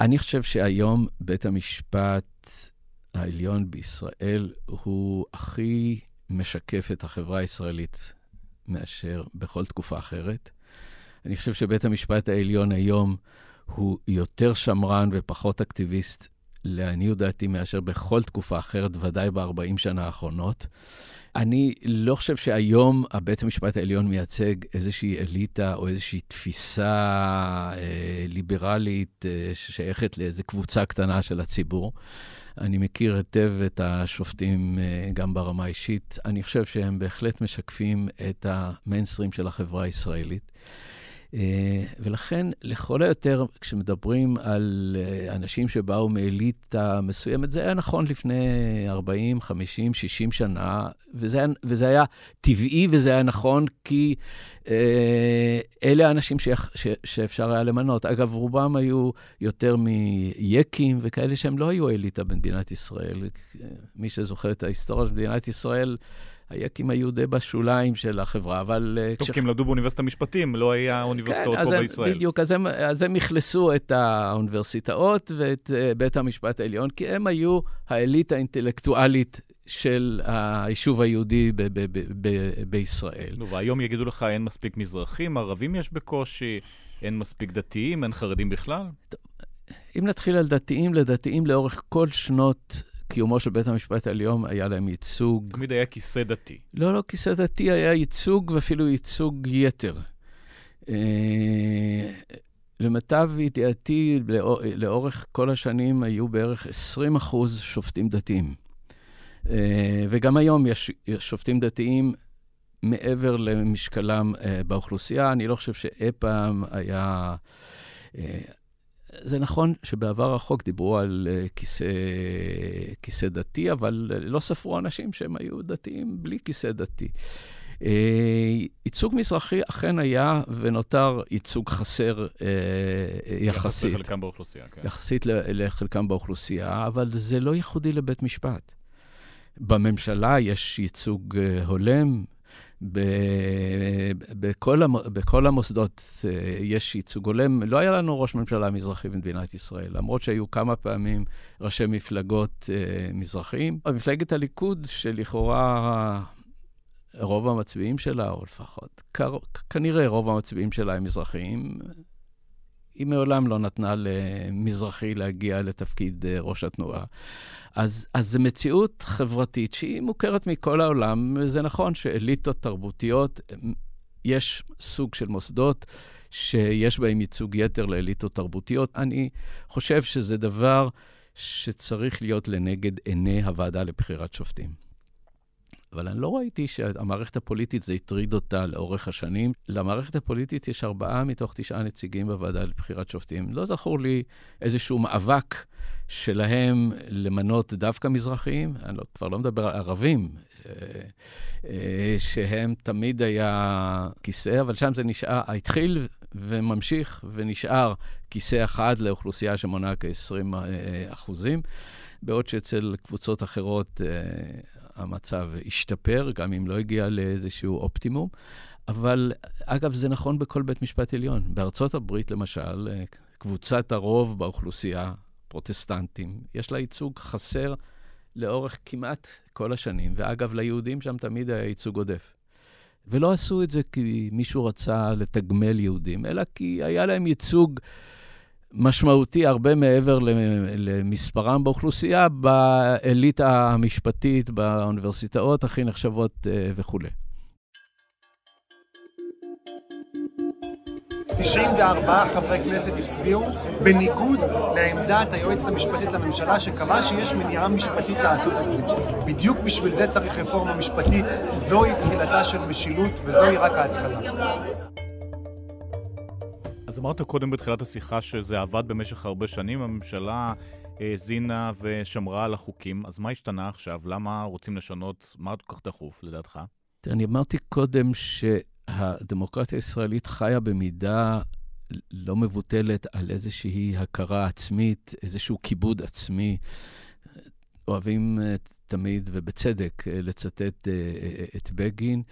אני חושב שהיום בית המשפט העליון בישראל הוא הכי משקף את החברה הישראלית מאשר בכל תקופה אחרת. אני חושב שבית המשפט העליון היום הוא יותר שמרן ופחות אקטיביסט, לעניות דעתי, מאשר בכל תקופה אחרת, ודאי ב-ארבעים שנה האחרונות. אני לא חושב שהיום הבית המשפט העליון מייצג איזושהי אליטה או איזושהי תפיסה אה, ליברלית אה, ששייכת לאיזו קבוצה קטנה של הציבור. אני מכיר היטב את השופטים אה, גם ברמה האישית. אני חושב שהם בהחלט משקפים את המיינסטרים של החברה הישראלית. ולכן, לכל היותר, כשמדברים על אנשים שבאו מאליטה מסוימת, זה היה נכון לפני ארבעים, חמישים, שישים שנה, וזה, וזה היה טבעי וזה היה נכון, כי אלה האנשים ש, ש, שאפשר היה למנות. אגב, רובם היו יותר מיקים וכאלה שהם לא היו אליטה במדינת ישראל. מי שזוכר את ההיסטוריה של מדינת ישראל, היה כמעט יהודי בשוליים של החברה, אבל... טוב, כי הם למדו באוניברסיטת המשפטים, לא היה אוניברסיטאות פה בישראל. בדיוק, אז הם הכלסו את האוניברסיטאות ואת בית המשפט העליון, כי הם היו האליטה האינטלקטואלית של היישוב היהודי ב- ב- ב- ב- בישראל. נו, והיום יגידו לך, אין מספיק מזרחים, ערבים יש בקושי, אין מספיק דתיים, אין חרדים בכלל? אם נתחיל על דתיים, לדתיים לאורך כל שנות קיומו של בית המשפט העליון היה להם ייצוג. תמיד היה כיסא דתי. לא, לא, כיסא דתי היה ייצוג ואפילו ייצוג יתר. למיטב ידיעתי, לאורך כל השנים היו בערך עשרים אחוז שופטים דתיים. וגם היום יש שופטים דתיים מעבר למשקלם באוכלוסייה. אני לא חושב שאי פעם היה... זה נכון שבעבר החוק דיברו על כיסא, כיסא דתי, אבל לא ספרו אנשים שהם היו דתיים בלי כיסא דתי. ייצוג מזרחי אכן היה ונותר ייצוג חסר יחסית. לחלקם באוכלוסייה, כן. יחסית לחלקם באוכלוסייה, אבל זה לא ייחודי לבית משפט. בממשלה יש ייצוג הולם, בכל בכל המוסדות יש ייצוג הולם. לא היה לנו ראש ממשלה מזרחי במדינת ישראל, למרות שהיו כמה פעמים ראשי מפלגות מזרחיים. מפלגת הליכוד, שלכאורה רוב המצביעים שלה, או לפחות כנראה רוב המצביעים שלה הם מזרחיים, היא מעולם לא נתנה למזרחי להגיע לתפקיד ראש התנועה. אז, אז זו מציאות חברתית שהיא מוכרת מכל העולם. זה נכון שאליטות תרבותיות, יש סוג של מוסדות שיש בהם ייצוג יתר לאליטות תרבותיות. אני חושב שזה דבר שצריך להיות לנגד עיני הוועדה לבחירת שופטים. אבל אני לא ראיתי שהמערכת הפוליטית זה הטריד אותה לאורך השנים. למערכת הפוליטית יש ארבעה מתוך תשעה נציגים בוועדה לבחירת שופטים. לא זכור לי איזשהו מאבק שלהם למנות דווקא מזרחיים, אני לא, כבר לא מדבר על ערבים, אה, אה, שהם תמיד היה כיסא, אבל שם זה נשאר, התחיל וממשיך ונשאר כיסא אחד לאוכלוסייה שמונה כ-עשרים אה, אחוזים, בעוד שאצל קבוצות אחרות... אה, המצב השתפר, גם אם לא הגיע לאיזשהו אופטימום. אבל, אגב, זה נכון בכל בית משפט עליון. בארצות הברית, למשל, קבוצת הרוב באוכלוסייה, פרוטסטנטים, יש לה ייצוג חסר לאורך כמעט כל השנים. ואגב, ליהודים שם תמיד היה ייצוג עודף. ולא עשו את זה כי מישהו רצה לתגמל יהודים, אלא כי היה להם ייצוג משמעותי הרבה מעבר למספרם באוכלוסייה, באליטה המשפטית, באוניברסיטאות הכי נחשבות וכו'. תשעים וארבעה חברי כנסת הצביעו בניגוד לעמדת היועצת המשפטית לממשלה, שקבעה שיש מניעה משפטית לעשות את זה. בדיוק בשביל זה צריך רפורמה משפטית. זוהי תחילתה של משילות וזוהי רק ההתחלה. אז אמרת קודם בתחילת השיחה שזה עבד במשך הרבה שנים, הממשלה זינה ושמרה על החוקים, אז מה השתנה עכשיו? למה רוצים לשנות? מה כל כך דחוף, לדעתך? אני אמרתי קודם שהדמוקרטיה הישראלית חיה במידה לא מבוטלת על איזושהי הכרה עצמית, איזשהו כיבוד עצמי. אוהבים תמיד, ובצדק, לצטט את בגין,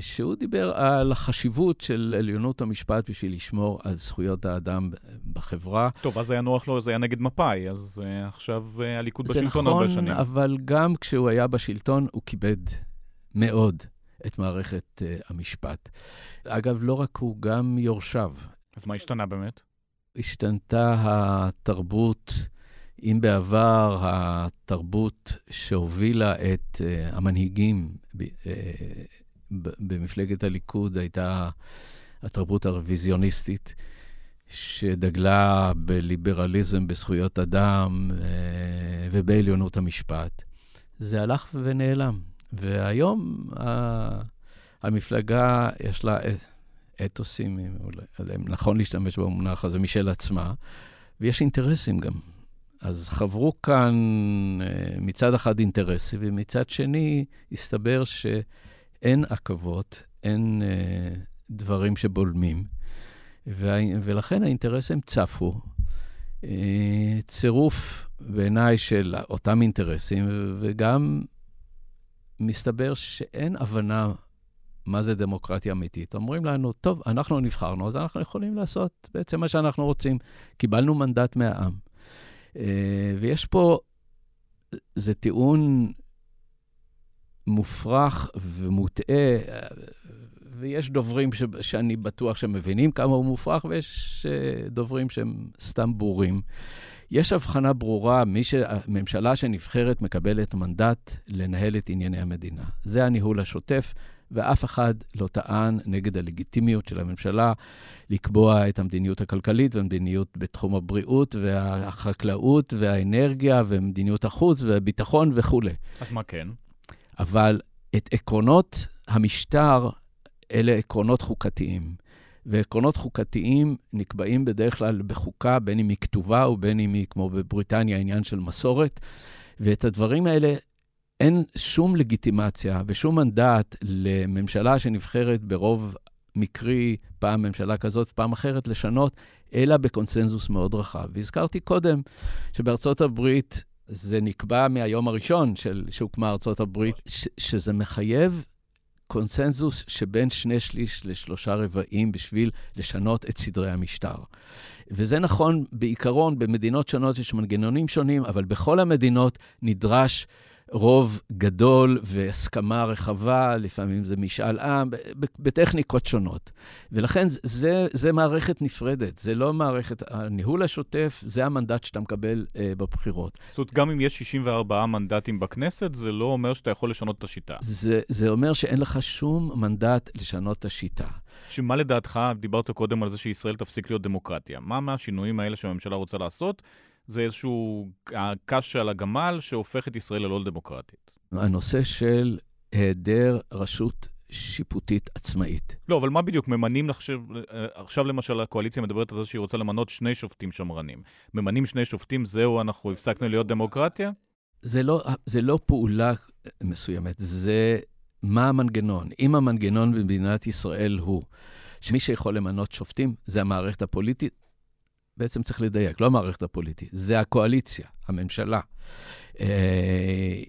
שהוא דיבר על החשיבות של עליונות המשפט בשביל לשמור על זכויות האדם בחברה. טוב, אז היה נוח לו, זה היה נגד מפאי, אז עכשיו הליכוד בשלטון הרבה שנים. זה נכון, אבל גם כשהוא היה בשלטון, הוא כיבד מאוד את מערכת המשפט. אגב, לא רק הוא, גם יורשיו. אז מה השתנה באמת? השתנתה התרבות... אם בעבר התרבות שהובילה את uh, המנהיגים ב, uh, ב, במפלגת הליכוד הייתה התרבות הרוויזיוניסטית, שדגלה בליברליזם, בזכויות אדם uh, ובעליונות המשפט, זה הלך ונעלם. והיום uh, המפלגה יש לה אתוסים, אולי, נכון להשתמש במונח הזה, משל עצמה, ויש אינטרסים גם. אז חברו כאן מצד אחד אינטרסי, ומצד שני הסתבר שאין עקבות, אין דברים שבולמים, ולכן האינטרסים צפו. צירוף בעיניי של אותם אינטרסים, וגם מסתבר שאין הבנה מה זה דמוקרטיה אמיתית. אומרים לנו, טוב, אנחנו נבחרנו, אז אנחנו יכולים לעשות בעצם מה שאנחנו רוצים. קיבלנו מנדט מהעם. ויש פה, זה טיעון מופרך ומוטעה, ויש דוברים ש... שאני בטוח שמבינים כמה הוא מופרך, ויש דוברים שהם סתם בורים. יש הבחנה ברורה, מי שהממשלה שנבחרת מקבלת מנדט לנהל את ענייני המדינה. זה הניהול השוטף, ואף אחד לא טען נגד הלגיטימיות של הממשלה לקבוע את המדיניות הכלכלית והמדיניות בתחום הבריאות והחקלאות והאנרגיה ומדיניות החוץ והביטחון וכו'. אז מה כן? אבל את עקרונות המשטר אלה עקרונות חוקתיים. ועקרונות חוקתיים נקבעים בדרך כלל בחוקה, בין אם היא כתובה ובין אם היא, כמו בבריטניה, העניין של מסורת. ואת הדברים האלה אין שום לגיטימציה ושום מנדט לממשלה שנבחרת ברוב מקרי, פעם ממשלה כזאת, פעם אחרת, לשנות, אלא בקונסנזוס מאוד רחב. והזכרתי קודם שבארצות הברית זה נקבע מהיום הראשון של שהוקמה ארצות הברית, ש- שזה מחייב קונסנזוס שבין שני שליש לשלושה רבעים בשביל לשנות את סדרי המשטר. וזה נכון בעיקרון במדינות שונות, יש מנגנונים שונים, אבל בכל המדינות נדרש רוב גדול והסכמה רחבה, לפעמים זה משאל עם, בטכניקות שונות. ולכן זה, זה מערכת נפרדת, זה לא מערכת הניהול השוטף, זה המנדט שאתה מקבל אה, בבחירות. זאת אומרת, גם אם יש שישים וארבעה מנדטים בכנסת, זה לא אומר שאתה יכול לשנות את השיטה. זה, זה אומר שאין לך שום מנדט לשנות את השיטה. שמה לדעתך, דיברת קודם על זה שישראל תפסיק להיות דמוקרטיה. מה מה השינויים האלה שהממשלה רוצה לעשות? זה איזשהו קש על הגמל שהופך את ישראל ללא דמוקרטית. הנושא של היעדר רשות שיפוטית עצמאית. לא, אבל מה בדיוק? ממנים עכשיו, עכשיו למשל הקואליציה מדברת על זה שהיא רוצה למנות שני שופטים שמרנים. ממנים שני שופטים, זהו, אנחנו הפסקנו להיות דמוקרטיה? זה לא, זה לא פעולה מסוימת, זה מה המנגנון. אם המנגנון במדינת ישראל הוא שמי שיכול למנות שופטים, זה המערכת הפוליטית, בעצם צריך לדייק, לא המערכת הפוליטית, זה הקואליציה, הממשלה.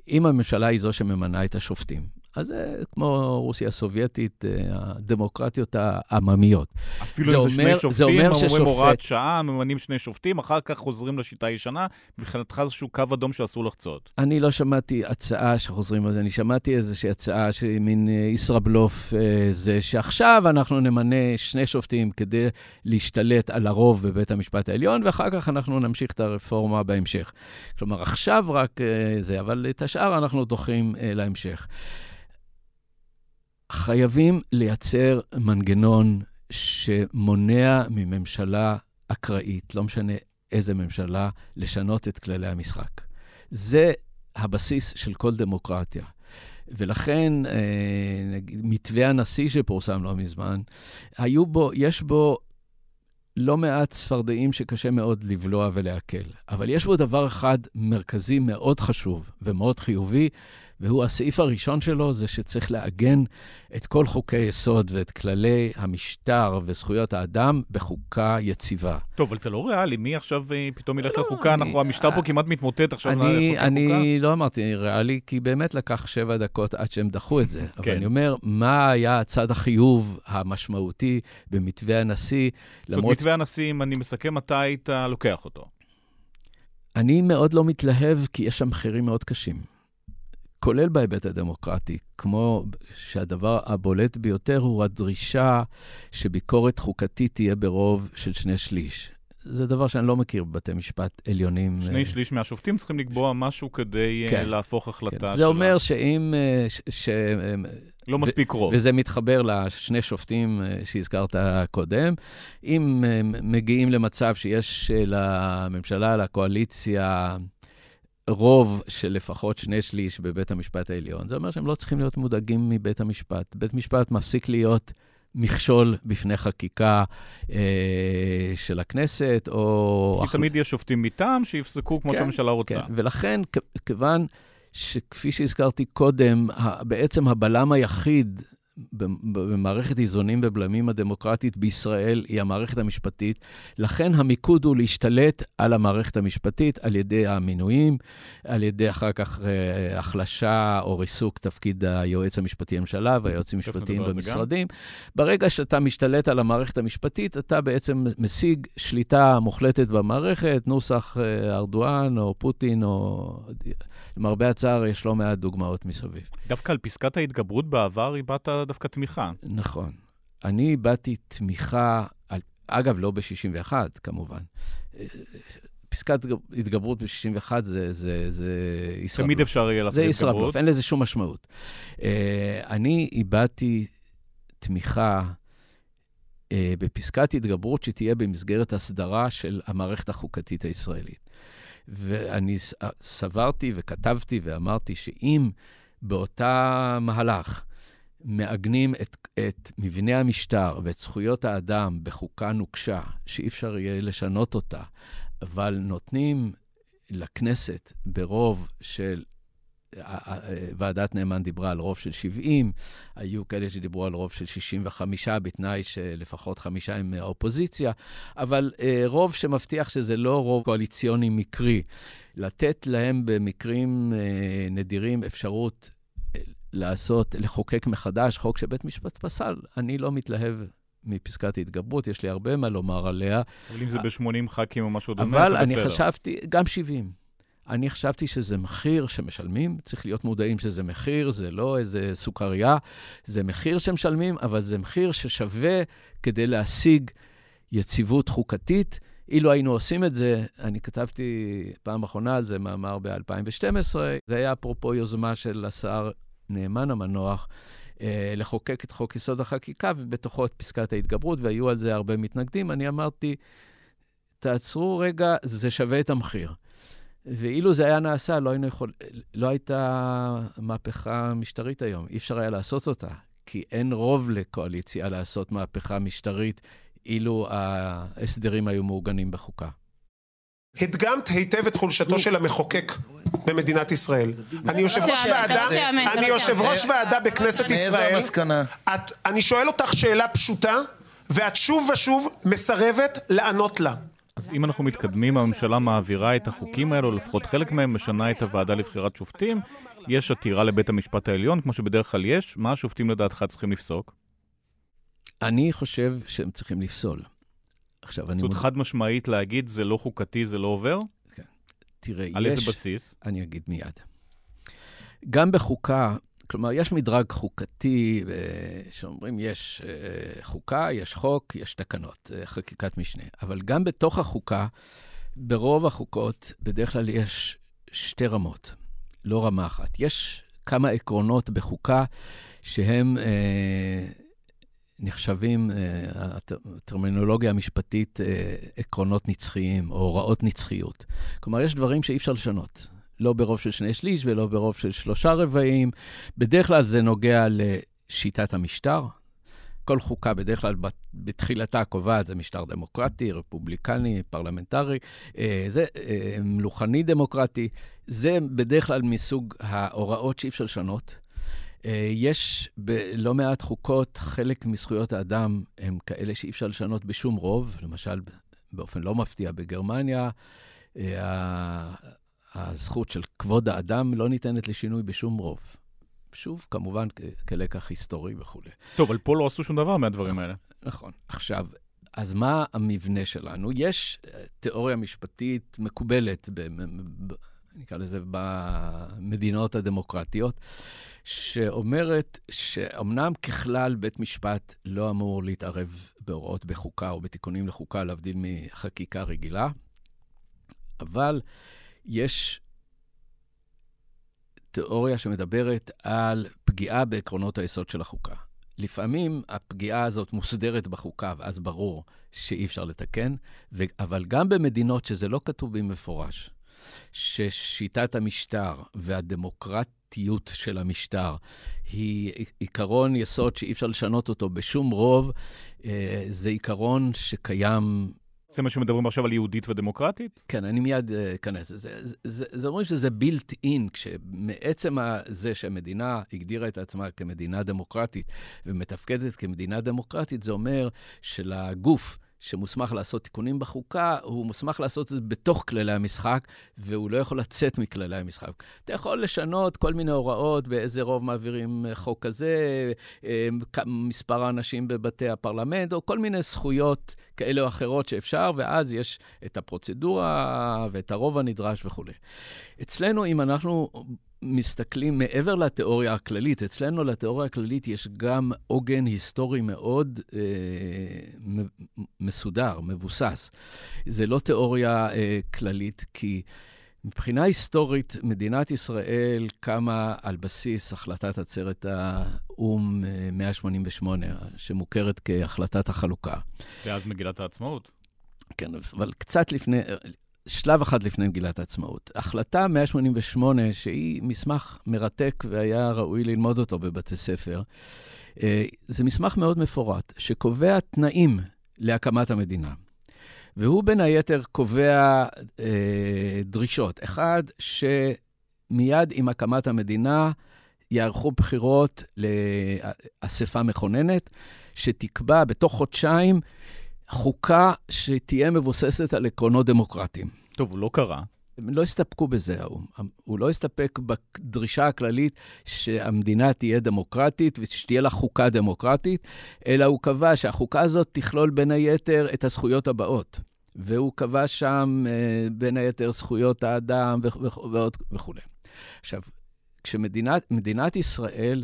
אם הממשלה היא זו שממנה את השופטים, אז כמו רוסיה הסובייטית, הדמוקרטיות העממיות. אפילו אם זה שני שופטים, אומרים הוראת שעה, ממנים שני שופטים, אחר כך חוזרים לשיטה הישנה, מבחינתך איזשהו קו אדום שאסור לחצות. אני לא שמעתי הצעה שחוזרים על זה, אני שמעתי איזושהי הצעה שמין ישראבלוף, זה שעכשיו אנחנו נמנה שני שופטים כדי להשתלט על הרוב בבית המשפט העליון, ואחר כך אנחנו נמשיך את הרפורמה בהמשך. כלומר, עכשיו רק זה, אבל את השאר אנחנו דוחים להמשך. חייבים לייצר מנגנון שמונע מממשלה אקראית, לא משנה איזה ממשלה, לשנות את כללי המשחק. זה הבסיס של כל דמוקרטיה. ולכן, מתווה הנשיא שפורסם לא מזמן, היו בו, יש בו לא מעט ספרדאים שקשה מאוד לבלוע ולהקל. אבל יש בו דבר אחד מרכזי מאוד חשוב ומאוד חיובי, והוא הסעיף הראשון שלו, זה שצריך לעגן את כל חוקי יסוד ואת כללי המשטר וזכויות האדם בחוקה יציבה. טוב, אבל זה לא ריאלי. מי עכשיו פתאום ילך לחוקה? המשטר פה כמעט מתמוטט עכשיו לחוקה. אני לא אמרתי ריאלי, כי באמת לקח שבע דקות עד שהם דחו את זה. אבל אני אומר, מה היה הצד החיוב המשמעותי במתווה הנשיא? זאת מתווה הנשיא, אם אני מסכם, אתה היית לוקח אותו. אני מאוד לא מתלהב, כי יש שם מחירים מאוד קשים. כולל בהיבט הדמוקרטי, כמו שהדבר הבולט ביותר הוא הדרישה שביקורת חוקתית תהיה ברוב של שני שליש. זה דבר שאני לא מכיר בבתי משפט עליונים. שני שליש מהשופטים צריכים לקבוע משהו כדי להפוך החלטה. זה אומר שאם... לא מספיק רוב. וזה מתחבר לשני שופטים שהזכרת קודם. אם מגיעים למצב שיש לממשלה, לקואליציה... רוב של לפחות שני שליש בבית המשפט העליון. זה אומר שהם לא צריכים להיות מודאגים מבית המשפט. בית משפט מפסיק להיות מכשול בפני חקיקה אה, של הכנסת, או... כי תמיד יש שופטים מטעם שיפסקו כמו כן, שהממשלה רוצה. כן. ולכן, כ- כיוון שכפי שהזכרתי קודם, בעצם הבלם היחיד במערכת איזונים ובלמים הדמוקרטית בישראל היא המערכת המשפטית, לכן המיקוד הוא להשתלט על המערכת המשפטית, על ידי המינויים, על ידי אחר כך אה, החלשה או ריסוק תפקיד היועץ המשפטי הממשלה והיועצים המשפטיים במשרדים. ברגע שאתה משתלט על המערכת המשפטית, אתה בעצם משיג שליטה מוחלטת במערכת, נוסח אה, ארדואן או פוטין, או למרבה הצער יש לא מעט דוגמאות מסביב. דווקא על פסקת ההתגברות בעבר היא באת דווקא תמיכה. נכון. אני באתי תמיכה, על, אגב, לא ב-שישים ואחת, כמובן. פסקת התגברות ב-שישים ואחת זה, זה, זה ישראבלוף. תמיד אפשר יהיה לעשות התגברות. זה ישראבלוף, אין לזה שום משמעות. אני הבאתי תמיכה בפסקת התגברות שתהיה במסגרת הסדרה של המערכת החוקתית הישראלית. ואני סברתי וכתבתי ואמרתי שאם באותה מהלך מעגנים את, את מבנה המשטר ואת זכויות האדם בחוקה נוקשה, שאי אפשר יהיה לשנות אותה, אבל נותנים לכנסת ברוב של, ועדת נאמן דיברה על רוב של שבעים, היו כאלה שדיברו על רוב של שישים וחמש, בתנאי שלפחות חמישה הם האופוזיציה, אבל רוב שמבטיח שזה לא רוב קואליציוני מקרי, לתת להם במקרים נדירים אפשרות לעשות, לחוקק מחדש, חוק שבית משפט פסל. אני לא מתלהב מפסקת התגברות, יש לי הרבה מה לומר עליה. אבל אם זה ב-שמונים ח"כים או משהו דומה, אבל אני חשבתי, גם שבעים. אני חשבתי שזה מחיר שמשלמים, צריך להיות מודעים שזה מחיר, זה לא איזה סוכריה, זה מחיר שמשלמים, אבל זה מחיר ששווה כדי להשיג יציבות חוקתית. אילו היינו עושים את זה, אני כתבתי פעם אחרונה על זה מאמר ב-אלפיים ושתים עשרה, זה היה אפרופו יוזמה של השר נאמן המנוח, לחוקק את חוק יסוד החקיקה, ובתוכו את פסקת ההתגברות, והיו על זה הרבה מתנגדים. אני אמרתי, תעצרו רגע, זה שווה את המחיר. ואילו זה היה נעשה, לא, יכול... לא הייתה מהפכה משטרית היום. אי אפשר היה לעשות אותה, כי אין רוב לקואליציה לעשות מהפכה משטרית, אילו ההסדרים היו מעוגנים בחוקה. הדגמת היטב את חולשתו של המחוקק במדינת ישראל. אני יושב ראש ועדה, אני יושב ראש ועדה בכנסת ישראל. אני שואל אותך שאלה פשוטה, ואת שוב ושוב מסרבת לענות לה. אז אם אנחנו מתקדמים, הממשלה מעבירה את החוקים האלו, לפחות חלק מהם, משנה את הוועדה לבחירת שופטים, יש עתירה לבית המשפט העליון, כמו שבדרך כלל יש. מה השופטים לדעתך צריכים לפסוק? אני חושב שהם צריכים לפסול. זאת חד משמעית להגיד, זה לא חוקתי, זה לא עובר? כן. תראה, יש... על איזה בסיס? אני אגיד מיד. גם בחוקה, כלומר, יש מדרג חוקתי, שאומרים, יש חוקה, יש חוק, יש תקנות, חקיקת משנה. אבל גם בתוך החוקה, ברוב החוקות, בדרך כלל יש שתי רמות, לא רמה אחת. יש כמה עקרונות בחוקה שהם... נחשבים, הטרמינולוגיה המשפטית, עקרונות נצחיים או הוראות נצחיות. כלומר, יש דברים שאי אפשר לשנות. לא ברוב של שני שליש ולא ברוב של שלושה רבעים. בדרך כלל זה נוגע לשיטת המשטר. כל חוקה בדרך כלל בתחילתה קובעת, זה משטר דמוקרטי, רפובליקני, פרלמנטרי, זה מלוכני דמוקרטי. זה בדרך כלל מסוג ההוראות שאי אפשר לשנות. יש בלא מעט חוקות, חלק מזכויות האדם הם כאלה שאי אפשר לשנות בשום רוב, למשל באופן לא מפתיע בגרמניה, הזכות של כבוד האדם לא ניתנת לשינוי בשום רוב. שוב, כמובן כלקח היסטורי וכו'. טוב, אבל פה לא עשו שום דבר מהדברים האלה. נכון. עכשיו, אז מה המבנה שלנו? יש תיאוריה משפטית מקובלת במדינות, נקרא לזה במדינות הדמוקרטיות, שאומרת שאומנם ככלל בית משפט לא אמור להתערב בהוראות בחוקה או בתיקונים לחוקה, להבדיל מחקיקה רגילה, אבל יש תיאוריה שמדברת על פגיעה בעקרונות היסוד של החוקה. לפעמים הפגיעה הזאת מוסדרת בחוקה, ואז ברור שאי אפשר לתקן, אבל גם במדינות שזה לא כתוב במפורש, ששיטת המשטר והדמוקרטיות של המשטר היא עיקרון יסוד שאי אפשר לשנות אותו בשום רוב, זה עיקרון שקיים זה מה שמדברים עכשיו על יהודית ודמוקרטית? כן, אני מיד אכנס. זה אומרים שזה בילט אין, כשמעצם זה שהמדינה הגדירה את עצמה כמדינה דמוקרטית ומתפקדת כמדינה דמוקרטית, זה אומר שלגוף שמוסמך לעשות תיקונים בחוקה, הוא מוסמך לעשות את זה בתוך כללי המשחק, והוא לא יכול לצאת מכללי המשחק. אתה יכול לשנות כל מיני הוראות, באיזה רוב מעבירים חוק כזה, מספר האנשים בבתי הפרלמנט, או כל מיני זכויות כאלה או אחרות שאפשר, ואז יש את הפרוצדורה ואת הרוב הנדרש וכו'. אצלנו, אם אנחנו מסתכלים מעבר לתיאוריה הכללית, אצלנו לתיאוריה הכללית יש גם עוגן היסטורי מאוד אה, מ- מסודר, מבוסס. זה לא תיאוריה אה, כללית, כי מבחינה היסטורית מדינת ישראל קמה על בסיס החלטת עצרת האום מאה שמונים ושמונה, שמוכרת כהחלטת החלוקה. ואז מגילת העצמאות. כן, אבל קצת לפני... שלב אחד לפני מגילת העצמאות. החלטה מאה שמונים ושמונה, שהיא מסמך מרתק והיה ראוי ללמוד אותו בבתי ספר, זה מסמך מאוד מפורט, שקובע תנאים להקמת המדינה. והוא בין היתר קובע אה, דרישות. אחד, שמיד עם הקמת המדינה יערכו בחירות לאספה מכוננת, שתקבע בתוך חודשיים חוקה שתהיה מבוססת על עקרונות דמוקרטיים. טוב, הוא לא קרה. הם לא הסתפקו בזה, הוא, הוא לא הסתפק בדרישה הכללית שהמדינה תהיה דמוקרטית ושתהיה לה חוקה דמוקרטית, אלא הוא קבע שהחוקה הזאת תכלול בין היתר את הזכויות הבאות. והוא קבע שם בין היתר זכויות האדם ועוד וכו'. עכשיו, כשמדינת מדינת ישראל...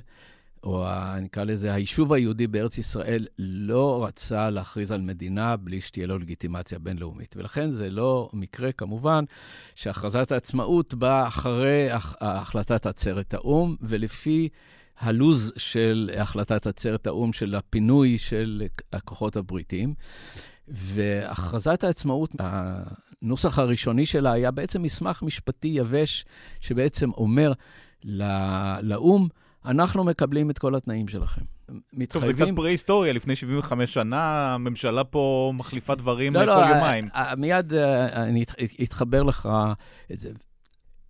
או נקרא לזה, היישוב היהודי בארץ ישראל לא רצה להכריז על מדינה בלי שתהיה לו לגיטימציה בינלאומית. ולכן זה לא מקרה, כמובן, שהכרזת העצמאות באה אחרי החלטת עצרת האום, ולפי הלוז של החלטת עצרת האום, של הפינוי של הכוחות הבריטים. והכרזת העצמאות, הנוסח הראשוני שלה היה בעצם מסמך משפטי יבש, שבעצם אומר לאום, אנחנו מקבלים את כל התנאים שלכם. טוב, זה קצת פרה-היסטוריה, לפני שבעים וחמש שנה, הממשלה פה מחליפה דברים כל יומיים. מיד אני אתחבר לך את זה.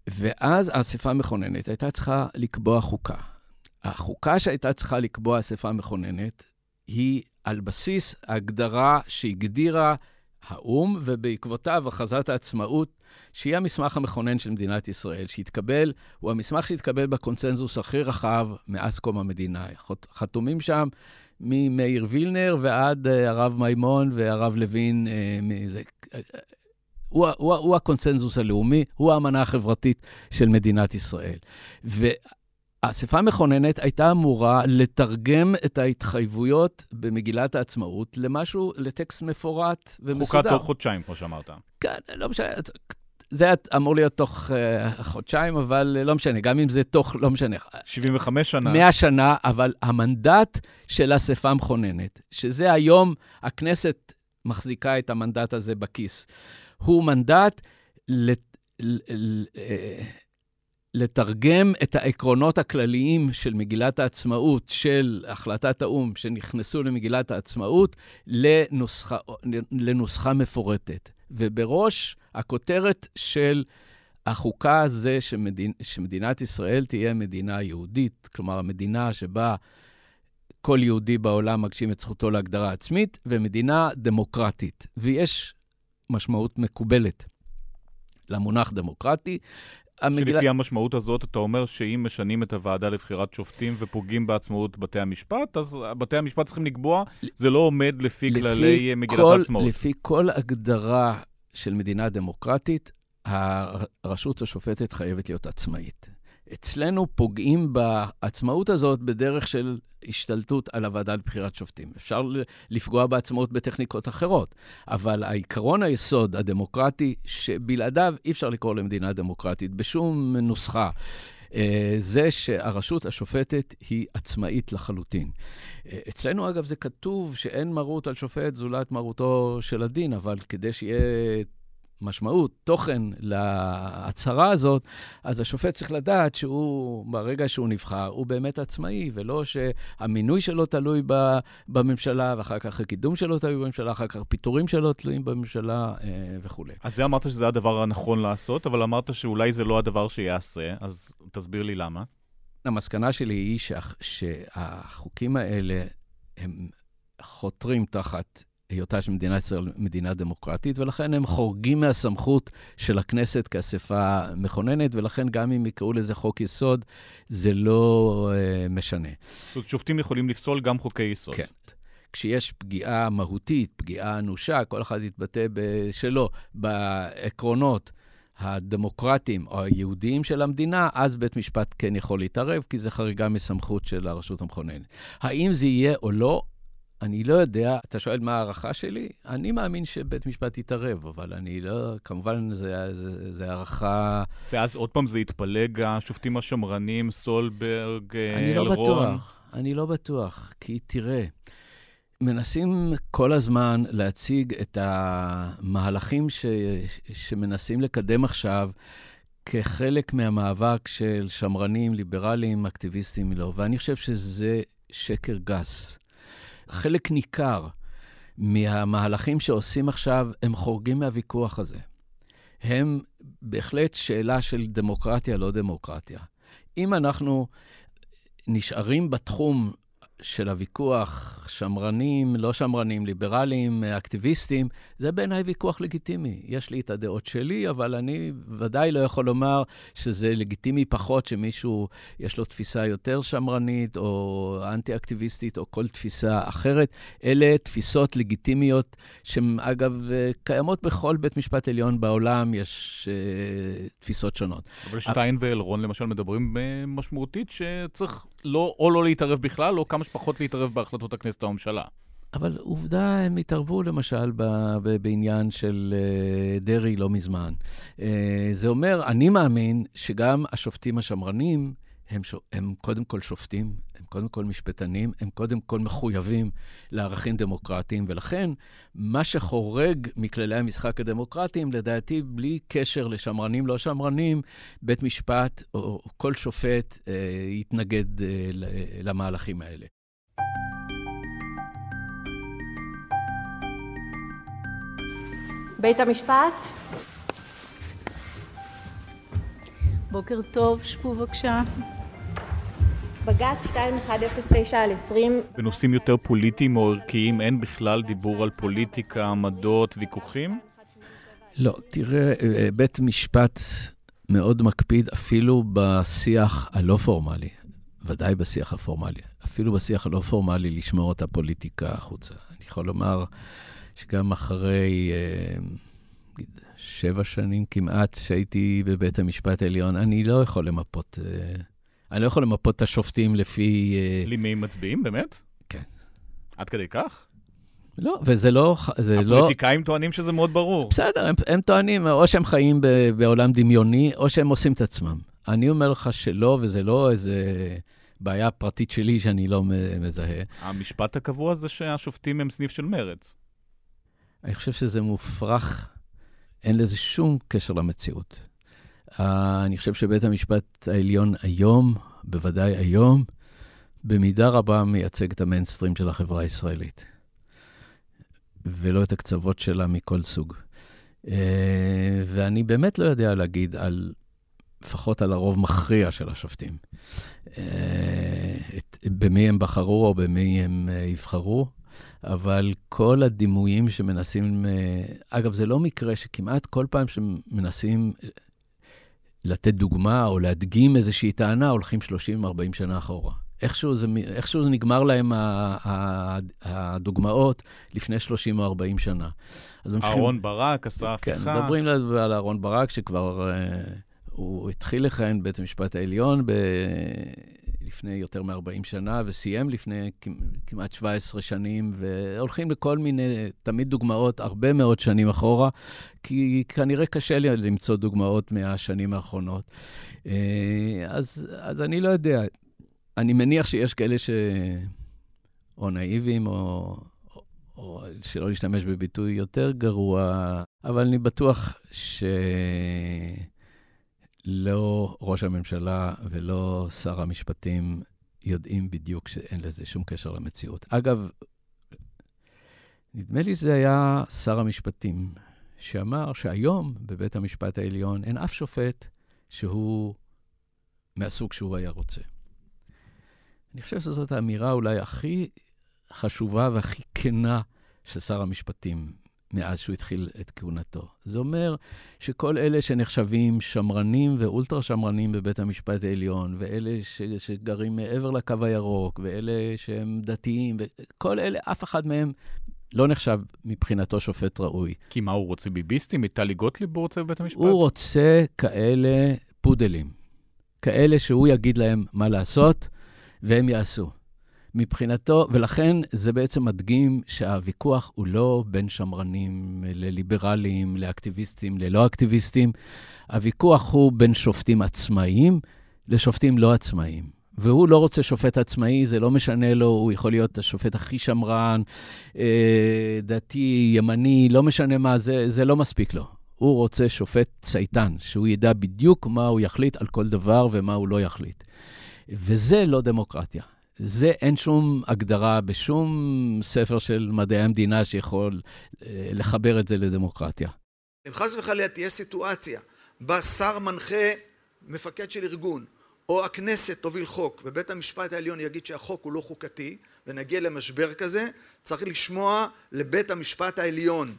ואז האספה המכוננת הייתה צריכה לקבוע חוקה. החוקה שהייתה צריכה לקבוע האספה המכוננת, היא על בסיס ההגדרה שהגדירה האום, ובעקבותיו הכרזת העצמאות, שהיא המסמך המכונן של מדינת ישראל, שהתקבל, הוא המסמך שהתקבל בקונצנזוס הכי רחב מאז קום המדינה. חתומים שם ממאיר וילנר ועד הרב מימון והרב לוין. הוא, הוא, הוא הקונצנזוס הלאומי, הוא האמנה החברתית של מדינת ישראל. והאספה המכוננת הייתה אמורה לתרגם את ההתחייבויות במגילת העצמאות למשהו, לטקסט מפורט ומסודר. חוקה תוך חודשיים, כמו שאמרת. כן, לא משנה... זה אמור להיות תוך uh, חודשיים, אבל לא משנה, גם אם זה תוך, לא משנה. שבעים וחמש שנה. מאה שנה, אבל המנדט של האספה המכוננת, שזה היום הכנסת מחזיקה את המנדט הזה בכיס, הוא מנדט לת... לתרגם את העקרונות הכלליים של מגילת העצמאות, של החלטת האום שנכנסו למגילת העצמאות, לנוסחה, לנוסחה מפורטת. ובראש הכותרת של החוקה זה שמדינ... שמדינת ישראל תהיה מדינה יהודית, כלומר מדינה שבה כל יהודי בעולם מגשים את זכותו להגדרה עצמית, ומדינה דמוקרטית. ויש משמעות מקובלת למונח דמוקרטי. המגילה... שלפי המשמעות הזאת, אתה אומר שאם משנים את הוועדה לבחירת שופטים ופוגעים בעצמאות בתי המשפט, אז בתי המשפט צריכים לקבוע, זה לא עומד לפי כללי מגילת העצמאות. לפי כל הגדרה של מדינה דמוקרטית, הרשות השופטת חייבת להיות עצמאית. אצלנו פוגעים בעצמאות הזאת בדרך של השתלטות על הוועדה לבחירת שופטים. אפשר לפגוע בעצמאות בטכניקות אחרות, אבל העיקרון היסוד הדמוקרטי, שבלעדיו אי אפשר לקרוא למדינה דמוקרטית בשום נוסחה, זה שהרשות השופטת היא עצמאית לחלוטין. אצלנו, אגב, זה כתוב שאין מרות על שופט זולת מרותו של הדין, אבל כדי שיהיה משמעות, תוכן להצהרה הזאת, אז השופט צריך לדעת שהוא, ברגע שהוא נבחר, הוא באמת עצמאי, ולא שהמינוי שלו תלוי בממשלה, ואחר כך הקידום שלו תלוי בממשלה, אחר כך פיתורים שלו תלויים בממשלה וכו'. אז זה אמרת שזה הדבר הנכון לעשות, אבל אמרת שאולי זה לא הדבר שיעשה, אז תסביר לי למה. המסקנה שלי היא שהחוקים האלה הם חותרים תחת היותה של מדינת ישראל מדינה דמוקרטית, ולכן הם חורגים מהסמכות של הכנסת כאספה מכוננת, ולכן גם אם יקראו לזה חוק יסוד, זה לא uh, משנה. זאת אומרת, שופטים יכולים לפסול גם חוקי יסוד. כן. כשיש פגיעה מהותית, פגיעה אנושה, כל אחד יתבטא בשלו, בעקרונות הדמוקרטיים או היהודיים של המדינה, אז בית משפט כן יכול להתערב, כי זה חריגה מסמכות של הרשות המכוננת. האם זה יהיה או לא, אני לא יודע, אתה שואל מה הערכה שלי? אני מאמין שבית משפט יתערב, אבל אני לא, כמובן זה, זה, זה הערכה... ואז עוד פעם זה יתפלג, השופטים השמרנים, סולברג, אני אלרון. לא בטוח, אני לא בטוח, כי תראה, מנסים כל הזמן להציג את המהלכים ש, שמנסים לקדם עכשיו, כחלק מהמאבק של שמרנים, ליברלים, אקטיביסטים, לא, ואני חושב שזה שקר גס. חלק ניכר מהמהלכים שעושים עכשיו, הם חורגים מהוויכוח הזה. הם בהחלט שאלה של דמוקרטיה, לא דמוקרטיה. אם אנחנו נשארים בתחום של הוויכוח, שמרנים, לא שמרנים, ליברלים, אקטיביסטים, זה בעיניי ויכוח לגיטימי. יש לי את הדעות שלי, אבל אני ודאי לא יכול לומר שזה לגיטימי פחות שמישהו יש לו תפיסה יותר שמרנית או אנטי-אקטיביסטית או כל תפיסה אחרת. אלה תפיסות לגיטימיות שאגב קיימות בכל בית משפט עליון בעולם, יש uh, תפיסות שונות. אבל שטיין אבל... ואלרון למשל מדברים משמעותית שצריך לא, או לא להתערב בכלל, או כמה שפחות להתערב בהחלטות הכנסת או הממשלה. אבל עובדה, הם התערבו למשל בעניין של דרי לא מזמן. זה אומר, אני מאמין שגם השופטים השמרנים, הם, הם קודם כל שופטים, הם קודם כל משפטנים, הם קודם כל מחויבים לערכים דמוקרטיים, ולכן מה שחורג מכללי המשחק הדמוקרטיים, לדעתי בלי קשר לשמרנים לא שמרנים, בית משפט או כל שופט אה, יתנגד אה, למהלכים האלה. בית המשפט? בוקר טוב, שפו בבקשה. בג"ץ שתיים אחת אפס תשע עשרים. בנושאים יותר פוליטיים או ערכיים, אין בכלל דיבור על פוליטיקה, עמדות, ויכוחים? לא, תראה, בית משפט מאוד מקפיד אפילו בשיח הלא פורמלי, ודאי בשיח הפורמלי, אפילו בשיח הלא פורמלי לשמור את הפוליטיקה החוצה. אני יכול לומר שגם אחרי... שבע שנים כמעט שהייתי בבית המשפט העליון, אני לא יכול למפות, אני לא יכול למפות את השופטים לפי... למי מצביעים, באמת? כן. עד כדי כך? לא, וזה לא... הפוליטיקאים טוענים שזה מאוד ברור. בסדר, הם טוענים, או שהם חיים בעולם דמיוני, או שהם עושים את עצמם. אני אומר לך שלא, וזה לא איזה... בעיה פרטית שלי שאני לא מזהה. המשפט הקבוע זה שהשופטים הם סניף של מרץ. אני חושב שזה מופרך... אין לזה שום קשר למציאות. Uh, אני חושב שבית המשפט העליון היום, בוודאי היום, במידה רבה מייצג את המיינסטרים של החברה הישראלית, ולא את הקצוות שלה מכל סוג. Uh, ואני באמת לא יודע להגיד על, לפחות על הרוב מכריע של השופטים. Uh, את, במי הם בחרו או במי הם uh, יבחרו, אבל כל הדימויים שמנסים, אגב, זה לא מקרה שכמעט כל פעם שמנסים לתת דוגמה או להדגים איזושהי טענה, הולכים שלושים ארבעים שנה אחורה. איכשהו זה, איכשהו זה נגמר להם הדוגמאות לפני שלושים או ארבעים שנה. אהרון ברק, עשה הפיכה. כן, מדברים על אהרון ברק, שכבר הוא התחיל לכהן בית המשפט העליון ב... לפני יותר מ-ארבעים שנה, וסיים לפני כמעט שבע עשרה שנים, והולכים לכל מיני, תמיד דוגמאות, הרבה מאוד שנים אחורה, כי כנראה קשה לי למצוא דוגמאות מהשנים האחרונות. אז, אז אני לא יודע, אני מניח שיש כאלה ש... או נאיבים, או, או שלא להשתמש בביטוי יותר גרוע, אבל אני בטוח שלא ראש הממשלה ולא שר המשפטים יודעים בדיוק שאין לזה שום קשר למציאות. אגב, נדמה לי זה היה שר המשפטים, שאמר שהיום בבית המשפט העליון אין אף שופט שהוא מהסוג שהוא היה רוצה. אני חושב שזאת האמירה אולי הכי חשובה והכי כנה של שר המשפטים מאז שהוא התחיל את כהונתו. זה אומר שכל אלה שנחשבים שמרנים ואולטרה שמרנים בבית המשפט העליון, ואלה ש- שגרים מעבר לקו הירוק, ואלה שהם דתיים, כל אלה, אף אחד מהם לא נחשב מבחינתו שופט ראוי. כי מה הוא רוצה, ביביסטים? מטלי גוטליב הוא רוצה בבית המשפט? הוא רוצה כאלה פודלים, כאלה שהוא יגיד להם מה לעשות, והם יעשו. מבחינתו, ולכן זה בעצם מדגים שהוויכוח הוא לא בין שמרנים לליברלים, לאקטיביסטים, ללא אקטיביסטים. הוויכוח הוא בין שופטים עצמאיים לשופטים לא עצמאיים. והוא לא רוצה שופט עצמאי, זה לא משנה לו, הוא יכול להיות השופט הכי שמרן, דתי, ימני, לא משנה מה, זה, זה לא מספיק לו. הוא רוצה שופט צייטן, שהוא ידע בדיוק מה הוא יחליט על כל דבר ומה הוא לא יחליט. וזה לא דמוקרטיה. זה אין שום הגדרה בשום ספר של מדעי המדינה שיכול לחבר את זה לדמוקרטיה. אם חס וחלילה תהיה סיטואציה בה שר מנחה מפקד של ארגון, או הכנסת תוביל חוק, ובית המשפט העליון יגיד שהחוק הוא לא חוקתי, ונגיע למשבר כזה, צריך לשמוע לבית המשפט העליון.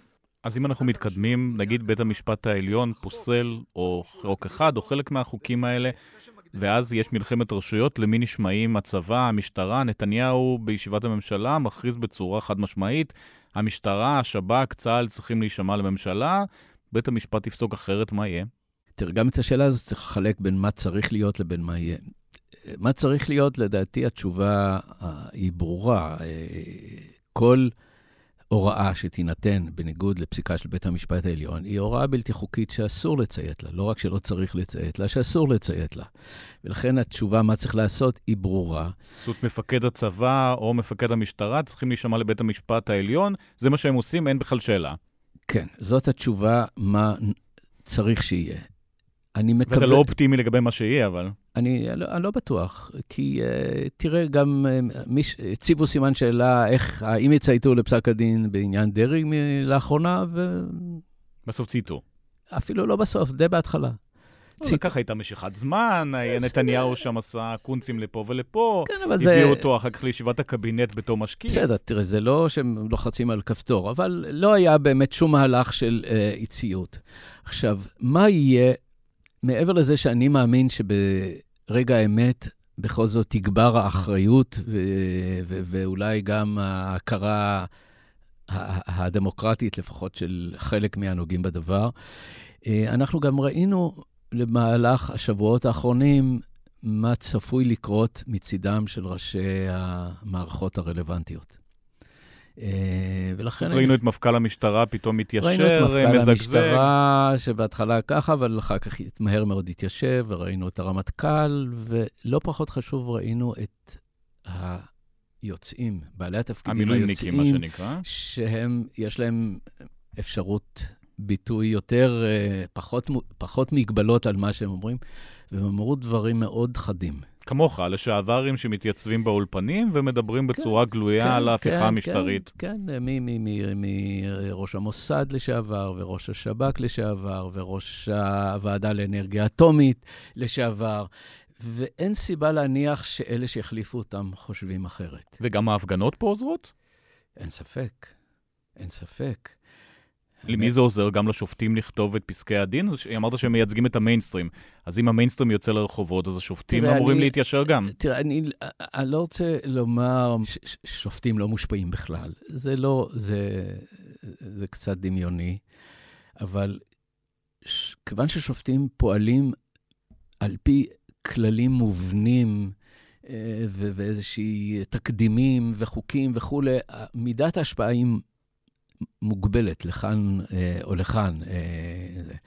אז אם אנחנו מתקדמים, נגיד בית המשפט העליון פוסל או חוק אחד, או חלק מהחוקים האלה, ואז יש מלחמת רשויות, למי נשמעים הצבא, המשטרה, נתניהו בישיבת הממשלה מכריז בצורה חד משמעית, המשטרה, השב"כ, צה"ל צריכים להישמע לממשלה, בית המשפט יפסוק אחרת, מה יהיה? תרגם את השאלה הזאת צריך לחלק בין מה צריך להיות לבין מה יהיה. מה צריך להיות, לדעתי, התשובה היא ברורה. כל הוראה שתינתן בניגוד לפסיקה של בית המשפט העליון, היא הוראה בלתי חוקית שאסור לציית לה, לא רק שלא צריך לציית לה, שאסור לציית לה. ולכן התשובה מה צריך לעשות היא ברורה. זאת מפקד הצבא או מפקד המשטרה צריכים להישמע לבית המשפט העליון, זה מה שהם עושים, אין בכלל שאלה. כן, זאת התשובה מה צריך שיהיה. אני מקווה... ואתה לא אופטימי לגבי מה שיהיה, אבל... אני, אני, אני לא בטוח, כי uh, תראה גם, uh, ציבו סימן שאלה, איך, האם יצייתו לפסק הדין בעניין דרעי לאחרונה, ו... בסוף צייתו. אפילו לא בסוף, די בהתחלה. לא, ככה הייתה משיכת זמן, נתניהו שם עשה קונצים לפה ולפה, הביאו אותו אחר כך לישיבת הקבינט בתום משקיף. בסדר, תראה, זה לא שהם לוחצים על כפתור, אבל לא היה באמת שום מהלך של איציות. עכשיו, מה יהיה, מעבר לזה שאני מאמין שברגע האמת, בכל זאת תגבר האחריות, ואולי גם ההכרה הדמוקרטית, לפחות של חלק מהנוגעים בדבר, אנחנו גם ראינו... למהלך השבועות האחרונים, מה צפוי לקרות מצידם של ראשי המערכות הרלוונטיות. ולכן... ראינו את מפכ"ל המשטרה, פתאום מתיישר, מזגזג. ראינו את מפכ"ל המשטרה, שבהתחלה ככה, אבל אחר כך מהר מאוד התיישב, וראינו את הרמטכ"ל, ולא פחות חשוב, ראינו את היוצאים, בעלי התפקידים היוצאים, שהם, יש להם אפשרות... ביטוי יותר, פחות, פחות מגבלות על מה שהם אומרים, והם אמרו דברים מאוד חדים. כמוך, לשעברים שמתייצבים באולפנים ומדברים בצורה כן, גלויה כן, על ההפיכה כן, המשטרית. כן, כן. מראש המוסד לשעבר, וראש השב"כ לשעבר, וראש הוועדה לאנרגיה אטומית לשעבר, ואין סיבה להניח שאלה שהחליפו אותם חושבים אחרת. וגם ההפגנות פה עוזרות? אין ספק, אין ספק. למי זה עוזר? גם לשופטים לכתוב את פסקי הדין? אמרת שהם מייצגים את המיינסטרים. אז אם המיינסטרים יוצא לרחובות, אז השופטים אמורים להתיישר גם. תראה, אני לא רוצה לומר ששופטים לא מושפעים בכלל. זה לא, זה קצת דמיוני. אבל כיוון ששופטים פועלים על פי כללים מובנים, ואיזושהי תקדימים וחוקים וכו', מידת ההשפעה היא מוגבלת לכאן או לכאן.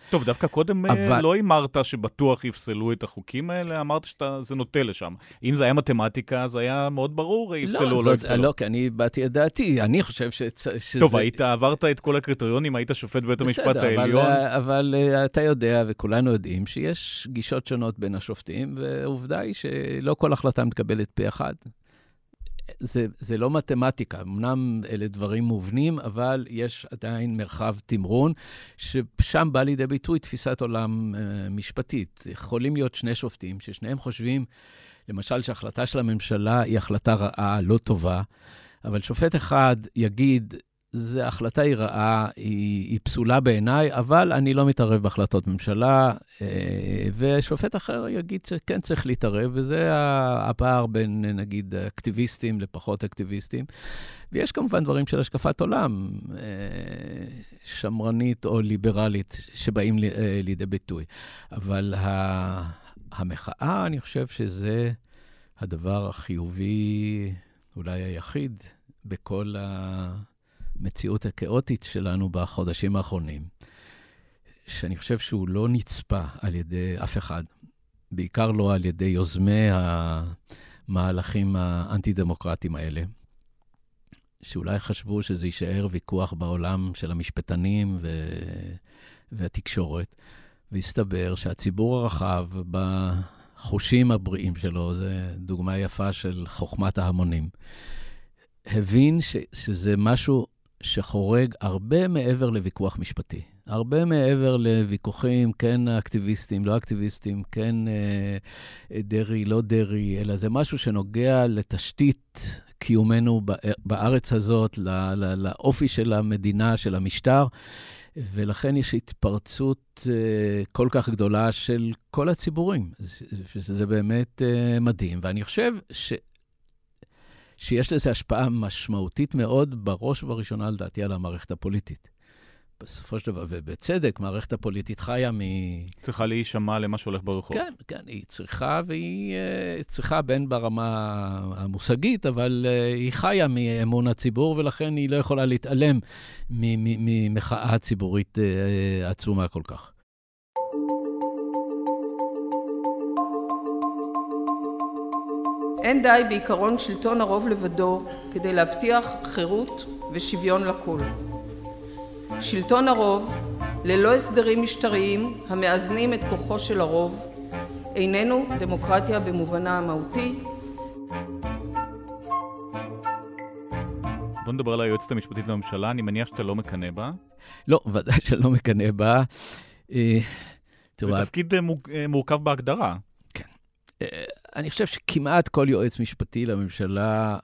טוב, דווקא קודם אבל... לא אמרת שבטוח יפסלו את החוקים האלה, אמרת שזה נוטה לשם. אם זה היה מתמטיקה, זה היה מאוד ברור, יפסלו לא, או לא יפסלו. לא, כי אני באתי את דעתי, אני חושב ש... שזה... טוב, היית, עברת את כל הקריטריונים, היית שופט בית המשפט העליון. אבל, אבל אתה יודע, וכולנו יודעים, שיש גישות שונות בין השופטים, והעובדה היא שלא כל החלטה מתקבלת פה אחד. זה, זה לא מתמטיקה, אמנם אלה דברים מובנים, אבל יש עדיין מרחב תמרון, ששם בא לידי ביטוי תפיסת עולם אה, משפטית. יכולים להיות שני שופטים, ששניהם חושבים, למשל, שההחלטה של הממשלה היא החלטה רעה, לא טובה, אבל שופט אחד יגיד, זה החלטה היא רעה, היא, היא פסולה בעיניי, אבל אני לא מתערב בהחלטות ממשלה, ושופט אחר יגיד שכן צריך להתערב, וזה הפער בין, נגיד, אקטיביסטים לפחות אקטיביסטים. ויש כמובן דברים של השקפת עולם, שמרנית או ליברלית, שבאים לידי ביטוי. אבל המחאה, אני חושב שזה הדבר החיובי, אולי היחיד, בכל ה... מציאות הכאוטית שלנו בחודשים האחרונים, שאני חושב שהוא לא נצפה על ידי אף אחד, בעיקר לא על ידי יוזמי המהלכים האנטי-דמוקרטיים האלה, שאולי חשבו שזה יישאר ויכוח בעולם של המשפטנים ו... והתקשורת, והסתבר שהציבור הרחב בחושים הבריאים שלו, זו דוגמה יפה של חוכמת ההמונים, הבין ש... שזה משהו שחורג הרבה מעבר לוויכוח משפטי. הרבה מעבר לוויכוחים, כן אקטיביסטים, לא אקטיביסטים, כן דרי, לא דרי, אלא זה משהו שנוגע לתשתית קיומנו בארץ הזאת, לא, לא, לאופי של המדינה, של המשטר, ולכן יש התפרצות כל כך גדולה של כל הציבורים, שזה באמת מדהים. ואני חושב ש... שיש לזה השפעה משמעותית מאוד, בראש ובראשונה לדעתי על המערכת הפוליטית. בסופו של דבר, ובצדק, מערכת הפוליטית חיה מ... צריכה להישמע למה שהולך ברחוב. כן, כן, היא צריכה, והיא צריכה בין ברמה המושגית, אבל היא חיה מאמון הציבור, ולכן היא לא יכולה להתעלם ממחאה ציבורית עצומה כל כך. אין די בעיקרון שלטון הרוב לבדו כדי להבטיח חירות ושוויון לכל. שלטון הרוב, ללא הסדרים משטריים המאזנים את כוחו של הרוב, איננו דמוקרטיה במובנה המהותי. בוא נדבר על היועצת המשפטית לממשלה, אני מניח שאתה לא מקנא בה. לא, ודאי שלא מקנא בה. זה תפקיד מורכב בהגדרה. אני חושב שכמעט כל יועץ משפטי לממשלה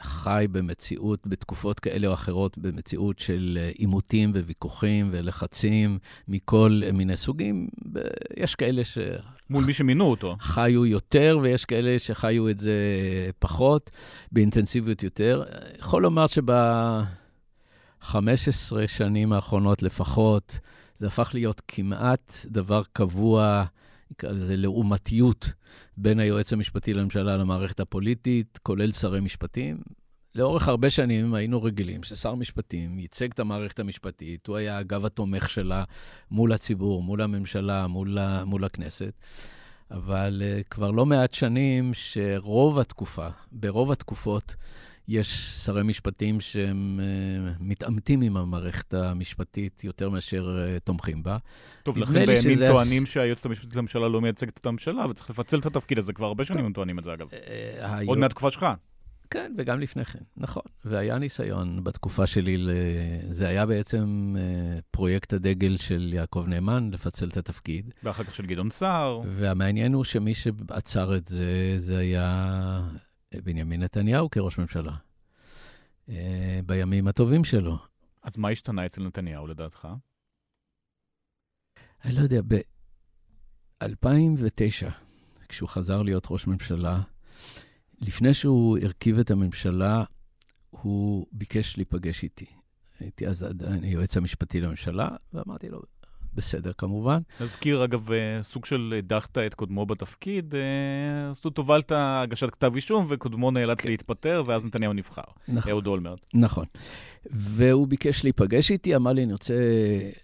חי במציאות, בתקופות כאלה או אחרות, במציאות של עימותים וויכוחים ולחצים מכל מיני סוגים. יש כאלה ש... מול מי שמינו אותו. חיו יותר, ויש כאלה שחיו את זה פחות, באינטנסיביות יותר. יכול לומר שב-חמש עשרה שנים האחרונות לפחות, זה הפך להיות כמעט דבר קבוע, זה לעומתיות בין היועץ המשפטי לממשלה למערכת הפוליטית, כולל שרי משפטים. לאורך הרבה שנים היינו רגילים ששר משפטים ייצג את המערכת המשפטית, הוא היה אגב התומך שלה מול הציבור, מול הממשלה, מול, מול הכנסת. אבל uh, כבר לא מעט שנים שרוב התקופה, ברוב התקופות, יש שרי משפטים שהם uh, מתעמתים עם המערכת המשפטית יותר מאשר uh, תומכים בה. טוב, לכן בימים טוענים הס... שהיועצת המשפטית לממשלה לא מייצגת את הממשלה, וצריך לפצל את התפקיד הזה. כבר הרבה שנים הם טוענים את זה, אגב. Uh, עוד ה... מהתקופה שלך. כן, וגם לפני כן, נכון. והיה ניסיון בתקופה שלי, זה היה בעצם פרויקט הדגל של יעקב נאמן, לפצל את התפקיד. ואחר כך של גדעון סער. והמעניין הוא שמי שעצר את זה, זה היה בנימין נתניהו כראש ממשלה. בימים הטובים שלו. אז מה השתנה אצל נתניהו לדעתך? אני לא יודע, ב-אלפיים ותשע, כשהוא חזר להיות ראש ממשלה, לפני שהוא הרכיב את הממשלה, הוא ביקש להיפגש איתי. הייתי אז עדיין היועץ המשפטי לממשלה, ואמרתי לו, בסדר כמובן. נזכיר, אגב, סוג של דחת את קודמו בתפקיד, אז הוא תובלת הגשת כתב אישום, וקודמו נאלץ להתפטר, ואז נתניהו נבחר. נכון. אהוד אולמרט. נכון. והוא ביקש להיפגש איתי, אמר לי, אני רוצה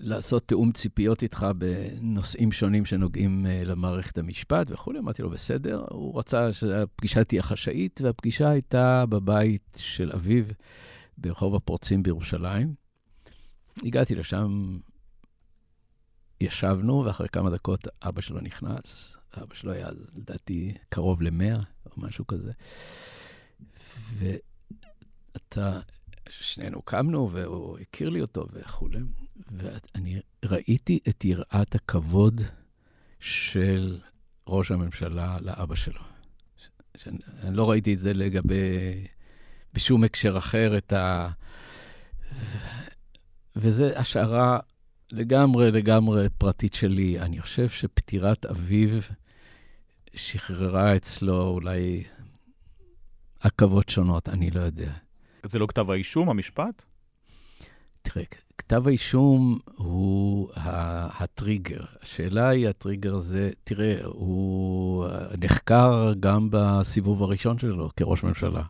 לעשות תאום ציפיות איתך בנושאים שונים שנוגעים למערכת המשפט וכולי, אמרתי לו, בסדר. הוא רצה שהפגישה תהיה חשאית, והפגישה הייתה בבית של אביו, ברחוב הפורצים בירושלים. הגעתי לשם, ישבנו, ואחרי כמה דקות אבא שלו נכנס. אבא שלו היה, לדעתי, קרוב למאה, או משהו כזה. ואתה, שנינו קמנו, והוא הכיר לי אותו וכולי. ואני ראיתי את יראת הכבוד של ראש הממשלה לאבא שלו. שאני, אני לא ראיתי את זה לגבי... בשום הקשר אחר את ה... וזו השערה לגמרי, לגמרי פרטית שלי. אני חושב שפטירת אביו שחררה אצלו אולי עכבות שונות, אני לא יודע. זה לא כתב האישום, המשפט? תראה, כתב האישום הוא הטריגר. השאלה היא, הטריגר זה, תראה, הוא נחקר גם בסיבוב הראשון שלו כראש ממשלה,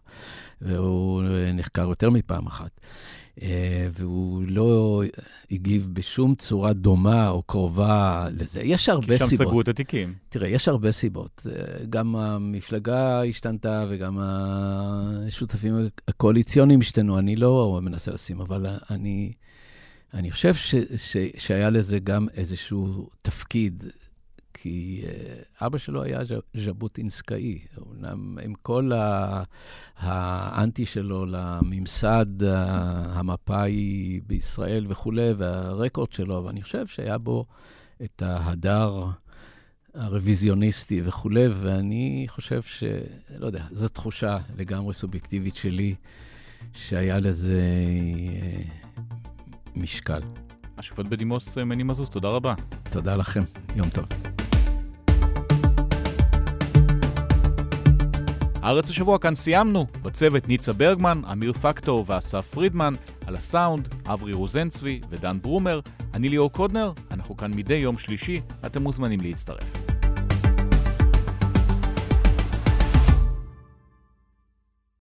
והוא נחקר יותר מפעם אחת, והוא לא הגיב בשום צורה דומה או קרובה לזה. יש הרבה סיבות. כי שם סגרו את התיקים. תראה, יש הרבה סיבות. גם המפלגה השתנתה, וגם השותפים הקואליציונים השתנו. אני לא מנסה לשים, אבל אני... אני חושב ש, ש, שהיה לזה גם איזשהו תפקיד, כי אבא שלו היה ז'בוטינסקאי, אולם עם כל ה, האנטי שלו לממסד המפאי בישראל וכו', והרקורד שלו, ואני חושב שהיה בו את ההדר הרוויזיוניסטי וכו', ואני חושב ש... לא יודע, זו תחושה לגמרי סובייקטיבית שלי, שהיה לזה... משקל. השופט בדימוס מני מזוז, תודה רבה. תודה לכם. יום טוב. הארץ השבוע כאן סיימנו. בצוות ניצה ברגמן, אמיר פקטו ואסף פרידמן, על הסאונד, אברי רוזנצוי ודן ברומר. אני ליאור קודנר, אנחנו כאן מדי יום שלישי, אתם מוזמנים להצטרף.